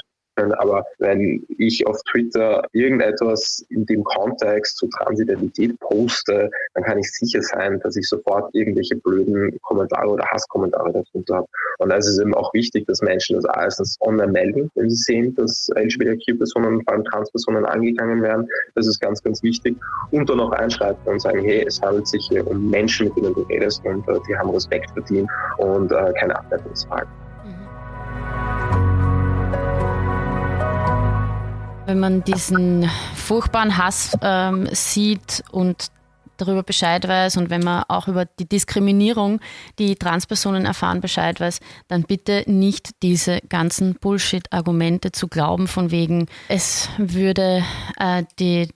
aber wenn ich auf Twitter irgendetwas in dem Kontext zu Transidentität poste, dann kann ich sicher sein, dass ich sofort irgendwelche blöden Kommentare oder Hasskommentare darunter habe. Und da ist es eben auch wichtig, dass Menschen das erstens online melden, wenn sie sehen, dass L G B T I Q-Personen, vor allem Transpersonen angegangen werden. Das ist ganz, ganz wichtig. Und dann auch einschreiten und sagen, hey, es handelt sich hier um Menschen, mit denen du redest und äh, die haben Respekt verdient und äh, keine Abwertungsfragen. Mhm. Wenn man diesen furchtbaren Hass ähm, sieht und darüber Bescheid weiß und wenn man auch über die Diskriminierung, die Transpersonen erfahren, Bescheid weiß, dann bitte nicht diese ganzen Bullshit-Argumente zu glauben von wegen, es würde äh, die,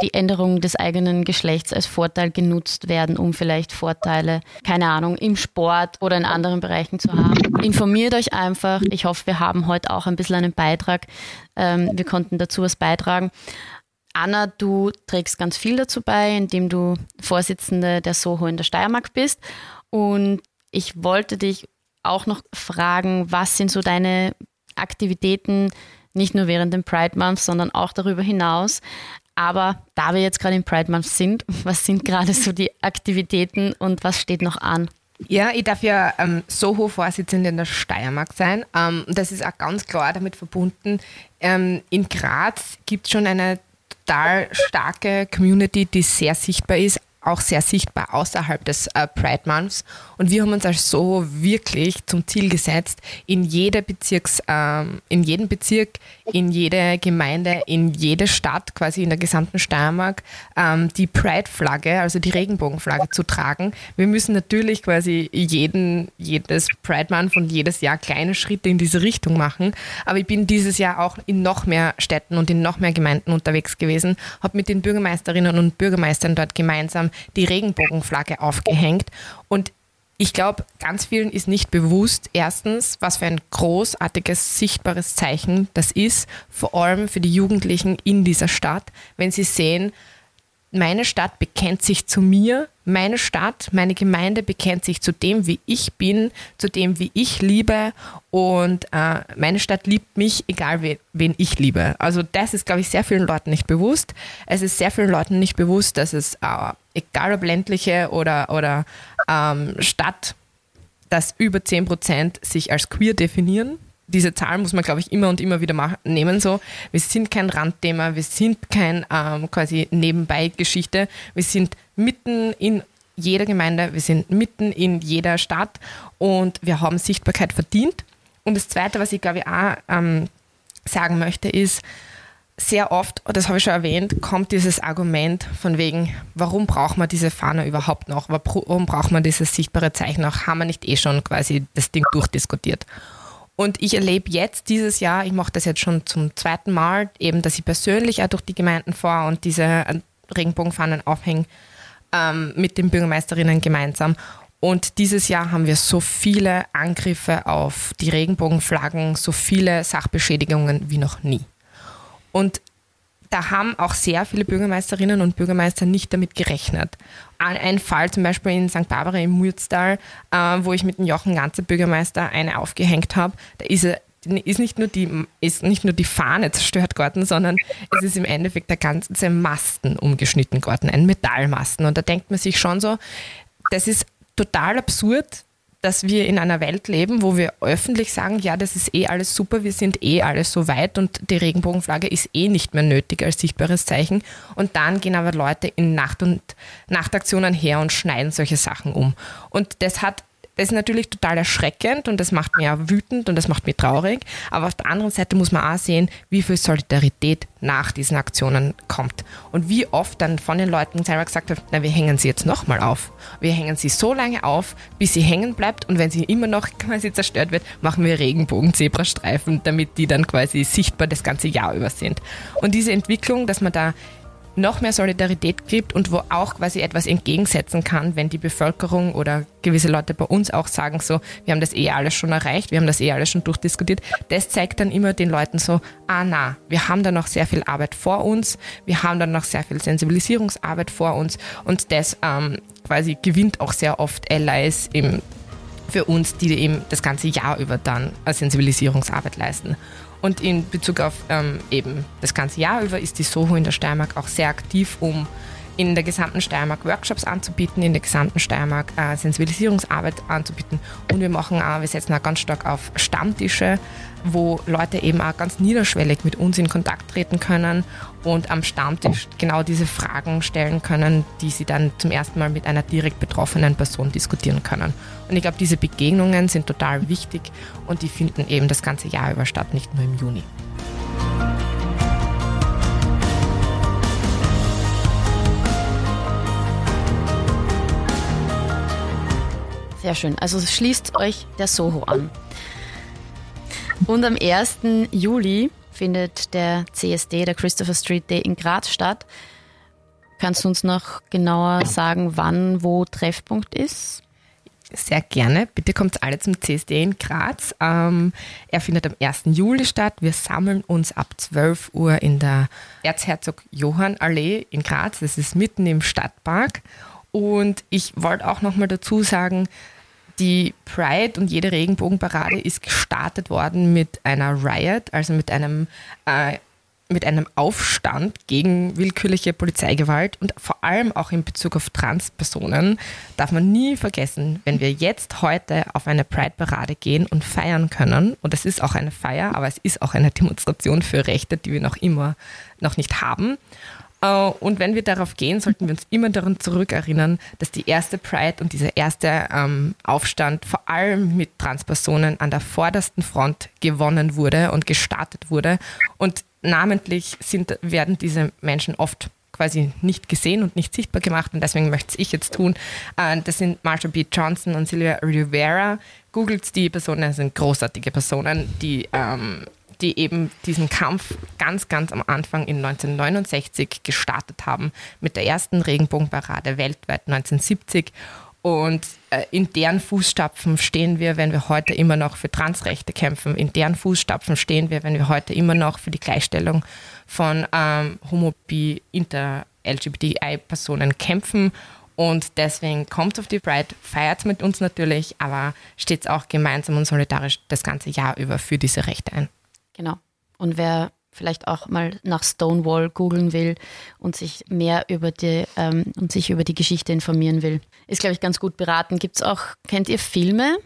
die Änderung des eigenen Geschlechts als Vorteil genutzt werden, um vielleicht Vorteile, keine Ahnung, im Sport oder in anderen Bereichen zu haben. Informiert euch einfach. Ich hoffe, wir haben heute auch ein bisschen einen Beitrag. Ähm, wir konnten dazu was beitragen. Anna, du trägst ganz viel dazu bei, indem du Vorsitzende der SOHO in der Steiermark bist. Und ich wollte dich auch noch fragen, was sind so deine Aktivitäten, nicht nur während dem Pride Month, sondern auch darüber hinaus. Aber da wir jetzt gerade im Pride Month sind, was sind gerade so die Aktivitäten und was steht noch an? Ja, ich darf ja ähm, SOHO-Vorsitzende in der Steiermark sein. Ähm, das ist auch ganz klar damit verbunden. Ähm, in Graz gibt es schon eine total starke Community, die sehr sichtbar ist, auch sehr sichtbar außerhalb des äh, Pride Months. Und wir haben uns als SOHO wirklich zum Ziel gesetzt, in jeder Bezirks, ähm, in jedem Bezirk, in jede Gemeinde, in jede Stadt, quasi in der gesamten Steiermark, ähm, die Pride-Flagge, also die Regenbogenflagge zu tragen. Wir müssen natürlich quasi jeden, jedes Pride Month und jedes Jahr kleine Schritte in diese Richtung machen. Aber ich bin dieses Jahr auch in noch mehr Städten und in noch mehr Gemeinden unterwegs gewesen, habe mit den Bürgermeisterinnen und Bürgermeistern dort gemeinsam die Regenbogenflagge aufgehängt. Und ich glaube, ganz vielen ist nicht bewusst, erstens, was für ein großartiges, sichtbares Zeichen das ist, vor allem für die Jugendlichen in dieser Stadt, wenn sie sehen, meine Stadt bekennt sich zu mir, meine Stadt, meine Gemeinde bekennt sich zu dem, wie ich bin, zu dem, wie ich liebe und äh, meine Stadt liebt mich, egal wen, wen ich liebe. Also das ist, glaube ich, sehr vielen Leuten nicht bewusst. Es ist sehr vielen Leuten nicht bewusst, dass es, äh, egal ob ländliche oder, oder ähm, Stadt, dass über zehn Prozent sich als queer definieren. Diese Zahl muss man, glaube ich, immer und immer wieder machen, nehmen. So. Wir sind kein Randthema, wir sind kein ähm, quasi Nebenbei-Geschichte. Wir sind mitten in jeder Gemeinde, wir sind mitten in jeder Stadt und wir haben Sichtbarkeit verdient. Und das Zweite, was ich, glaube ich, auch ähm, sagen möchte, ist, sehr oft, das habe ich schon erwähnt, kommt dieses Argument von wegen, warum braucht man diese Fahne überhaupt noch? Warum braucht man dieses sichtbare Zeichen noch? Haben wir nicht eh schon quasi das Ding durchdiskutiert? Und ich erlebe jetzt dieses Jahr, ich mache das jetzt schon zum zweiten Mal, eben, dass ich persönlich auch durch die Gemeinden fahre und diese Regenbogenfahnen aufhänge ähm, mit den Bürgermeisterinnen gemeinsam. Und dieses Jahr haben wir so viele Angriffe auf die Regenbogenflaggen, so viele Sachbeschädigungen wie noch nie. Und da haben auch sehr viele Bürgermeisterinnen und Bürgermeister nicht damit gerechnet. Ein Fall zum Beispiel in Sankt Barbara im Mürztal, äh, wo ich mit dem Jochen, ganzen Bürgermeister, eine aufgehängt habe. Da ist, er, ist, nicht nur die, ist nicht nur die Fahne zerstört worden, sondern es ist im Endeffekt der ganze Masten umgeschnitten worden, ein Metallmasten. Und da denkt man sich schon so, das ist total absurd, dass wir in einer Welt leben, wo wir öffentlich sagen, ja, das ist eh alles super, wir sind eh alles so weit und die Regenbogenflagge ist eh nicht mehr nötig als sichtbares Zeichen. Und dann gehen aber Leute in Nacht- und Nachtaktionen her und schneiden solche Sachen um. Und das hat, das ist natürlich total erschreckend und das macht mich auch wütend und das macht mich traurig. Aber auf der anderen Seite muss man auch sehen, wie viel Solidarität nach diesen Aktionen kommt. Und wie oft dann von den Leuten selber gesagt wird, na, wir hängen sie jetzt nochmal auf. Wir hängen sie so lange auf, bis sie hängen bleibt und wenn sie immer noch quasi zerstört wird, machen wir Regenbogen-Zebrastreifen, damit die dann quasi sichtbar das ganze Jahr über sind. Und diese Entwicklung, dass man da noch mehr Solidarität gibt und wo auch quasi etwas entgegensetzen kann, wenn die Bevölkerung oder gewisse Leute bei uns auch sagen so, wir haben das eh alles schon erreicht, wir haben das eh alles schon durchdiskutiert. Das zeigt dann immer den Leuten so, ah na, wir haben da noch sehr viel Arbeit vor uns, wir haben da noch sehr viel Sensibilisierungsarbeit vor uns und das ähm, quasi gewinnt auch sehr oft Allies im, für uns, die eben das ganze Jahr über dann Sensibilisierungsarbeit leisten. Und in Bezug auf ähm, eben das ganze Jahr über ist die SOHO in der Steiermark auch sehr aktiv, um in der gesamten Steiermark Workshops anzubieten, in der gesamten Steiermark äh, Sensibilisierungsarbeit anzubieten. Und wir machen auch, wir setzen auch ganz stark auf Stammtische, wo Leute eben auch ganz niederschwellig mit uns in Kontakt treten können und am Stammtisch genau diese Fragen stellen können, die sie dann zum ersten Mal mit einer direkt betroffenen Person diskutieren können. Und ich glaube, diese Begegnungen sind total wichtig und die finden eben das ganze Jahr über statt, nicht nur im Juni. Sehr schön. Also schließt euch der Soho an. Und am ersten Juli findet der C S D, der Christopher Street Day in Graz statt. Kannst du uns noch genauer sagen, wann, wo Treffpunkt ist? Sehr gerne. Bitte kommt alle zum C S D in Graz. Ähm, er findet am ersten Juli statt. Wir sammeln uns ab zwölf Uhr in der Erzherzog-Johann-Allee in Graz. Das ist mitten im Stadtpark. Und ich wollte auch nochmal dazu sagen, die Pride und jede Regenbogenparade ist gestartet worden mit einer Riot, also mit einem, äh, mit einem Aufstand gegen willkürliche Polizeigewalt und vor allem auch in Bezug auf Transpersonen darf man nie vergessen, wenn wir jetzt heute auf eine Pride-Parade gehen und feiern können, und es ist auch eine Feier, aber es ist auch eine Demonstration für Rechte, die wir noch immer noch nicht haben. Uh, und wenn wir darauf gehen, sollten wir uns immer daran zurückerinnern, dass die erste Pride und dieser erste ähm, Aufstand vor allem mit Transpersonen an der vordersten Front gewonnen wurde und gestartet wurde. Und namentlich sind, werden diese Menschen oft quasi nicht gesehen und nicht sichtbar gemacht. Und deswegen möchte ich jetzt tun. Uh, das sind Marsha B. Johnson und Sylvia Rivera. Googelt die Personen, das sind großartige Personen, die... Ähm, die eben diesen Kampf ganz, ganz am Anfang in neunzehnhundertneunundsechzig gestartet haben mit der ersten Regenbogenparade weltweit neunzehnhundertsiebzig. Und äh, in deren Fußstapfen stehen wir, wenn wir heute immer noch für Transrechte kämpfen. In deren Fußstapfen stehen wir, wenn wir heute immer noch für die Gleichstellung von ähm, Homo-, Bi-, Inter-, L G B T I-Personen kämpfen. Und deswegen kommt auf die Pride, feiert mit uns natürlich, aber steht auch gemeinsam und solidarisch das ganze Jahr über für diese Rechte ein. Genau. Und wer vielleicht auch mal nach Stonewall googeln will und sich mehr über die ähm, und sich über die Geschichte informieren will, ist, glaube ich, ganz gut beraten. Gibt's auch, kennt ihr Filme,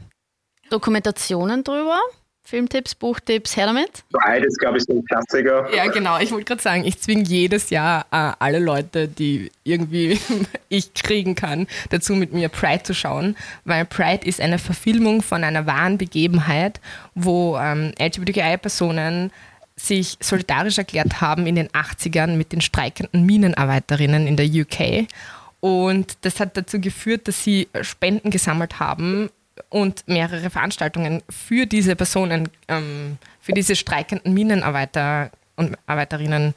Dokumentationen drüber? Filmtipps, Buchtipps, her damit? Beides, glaube ich, sind Klassiker. Ja, genau. Ich wollte gerade sagen, ich zwinge jedes Jahr äh, alle Leute, die irgendwie ich kriegen kann, dazu mit mir Pride zu schauen, weil Pride ist eine Verfilmung von einer wahren Begebenheit, wo ähm, L G B T I-Personen sich solidarisch erklärt haben in den achtzigern mit den streikenden Minenarbeiterinnen in der U K. Und das hat dazu geführt, dass sie Spenden gesammelt haben und mehrere Veranstaltungen für diese Personen, ähm, für diese streikenden Minenarbeiter und Arbeiterinnen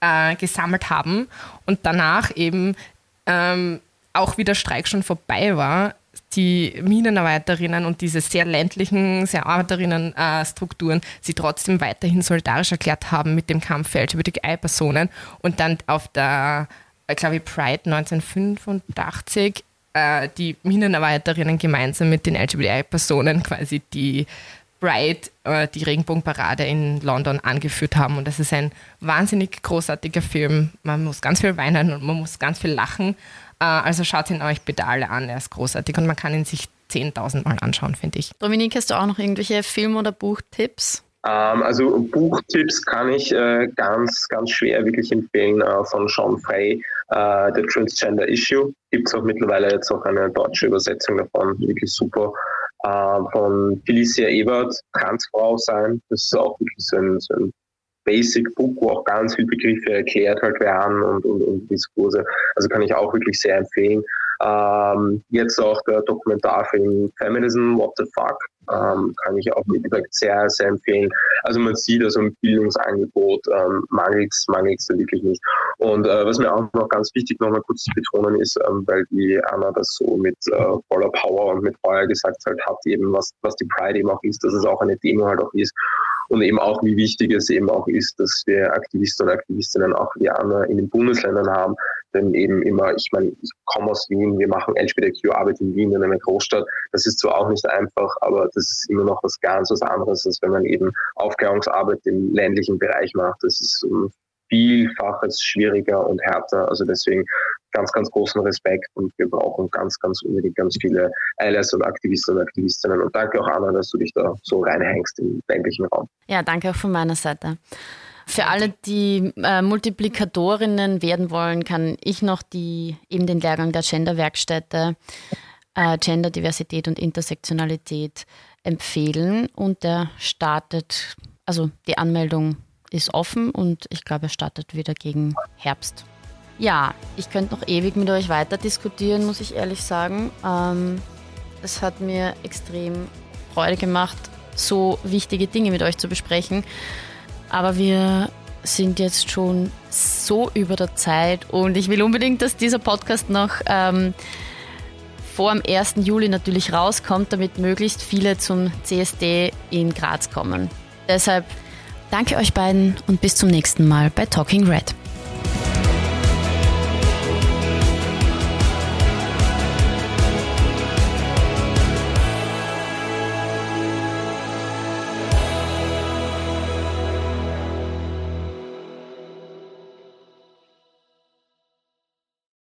äh, gesammelt haben und danach eben ähm, auch wie der Streik schon vorbei war, die Minenarbeiterinnen und diese sehr ländlichen, sehr Arbeiterinnen-Strukturen äh, sie trotzdem weiterhin solidarisch erklärt haben mit dem Kampf für L G B T I-Personen und dann auf der, ich glaube, Pride neunzehnhundertfünfundachtzig die Minenarbeiterinnen gemeinsam mit den L G B T I-Personen quasi die Pride, äh, die Regenbogenparade in London angeführt haben. Und das ist ein wahnsinnig großartiger Film. Man muss ganz viel weinen und man muss ganz viel lachen. Äh, also schaut ihn euch bitte alle an, er ist großartig und man kann ihn sich zehntausend Mal anschauen, finde ich. Dominique, hast du auch noch irgendwelche Film- oder Buchtipps? Ähm, also Buchtipps kann ich äh, ganz, ganz schwer wirklich empfehlen äh, von Sean Frey. Uh, The Transgender Issue, gibt es auch mittlerweile jetzt auch eine deutsche Übersetzung davon, wirklich super, uh, von Felicia Ebert, Transfrau sein, das ist auch wirklich so ein, so ein Basic Book, wo auch ganz viele Begriffe erklärt halt werden und, und, und Diskurse, also kann ich auch wirklich sehr empfehlen. Uh, jetzt auch der Dokumentarfilm Feminism, What the Fuck, uh, kann ich auch mittlerweile sehr, sehr empfehlen. Also man sieht, also ein Bildungsangebot ähm, mangelt es wirklich nicht. Und äh, was mir auch noch ganz wichtig nochmal kurz zu betonen ist, ähm, weil die Anna das so mit äh, voller Power und mit Feuer gesagt halt hat, eben was, was die Pride eben auch ist, dass es auch eine Demo halt auch ist und eben auch, wie wichtig es eben auch ist, dass wir Aktivisten und Aktivistinnen auch wie Anna in den Bundesländern haben, denn eben immer, ich meine, ich komme aus Wien, wir machen L G B T I Q-Arbeit in Wien, in einer Großstadt, das ist zwar auch nicht einfach, aber das ist immer noch was ganz was anderes, als wenn man eben Aufklärungsarbeit im ländlichen Bereich macht, das ist um vielfaches schwieriger und härter, also deswegen ganz, ganz großen Respekt und wir brauchen ganz, ganz unbedingt ganz viele Allies und Aktivisten und Aktivistinnen und danke auch Anna, dass du dich da so reinhängst im ländlichen Raum. Ja, danke auch von meiner Seite. Für alle, die äh, Multiplikatorinnen werden wollen, kann ich noch die, eben den Lehrgang der Gender-Werkstätte, äh, Gender-Diversität und Intersektionalität empfehlen. Und der startet, also die Anmeldung ist offen und ich glaube, er startet wieder gegen Herbst. Ja, ich könnte noch ewig mit euch weiter diskutieren, muss ich ehrlich sagen. Ähm, Es hat mir extrem Freude gemacht, so wichtige Dinge mit euch zu besprechen. Aber wir sind jetzt schon so über der Zeit und ich will unbedingt, dass dieser Podcast noch ähm, vor dem ersten Juli natürlich rauskommt, damit möglichst viele zum C S D in Graz kommen. Deshalb danke euch beiden und bis zum nächsten Mal bei Talking Red.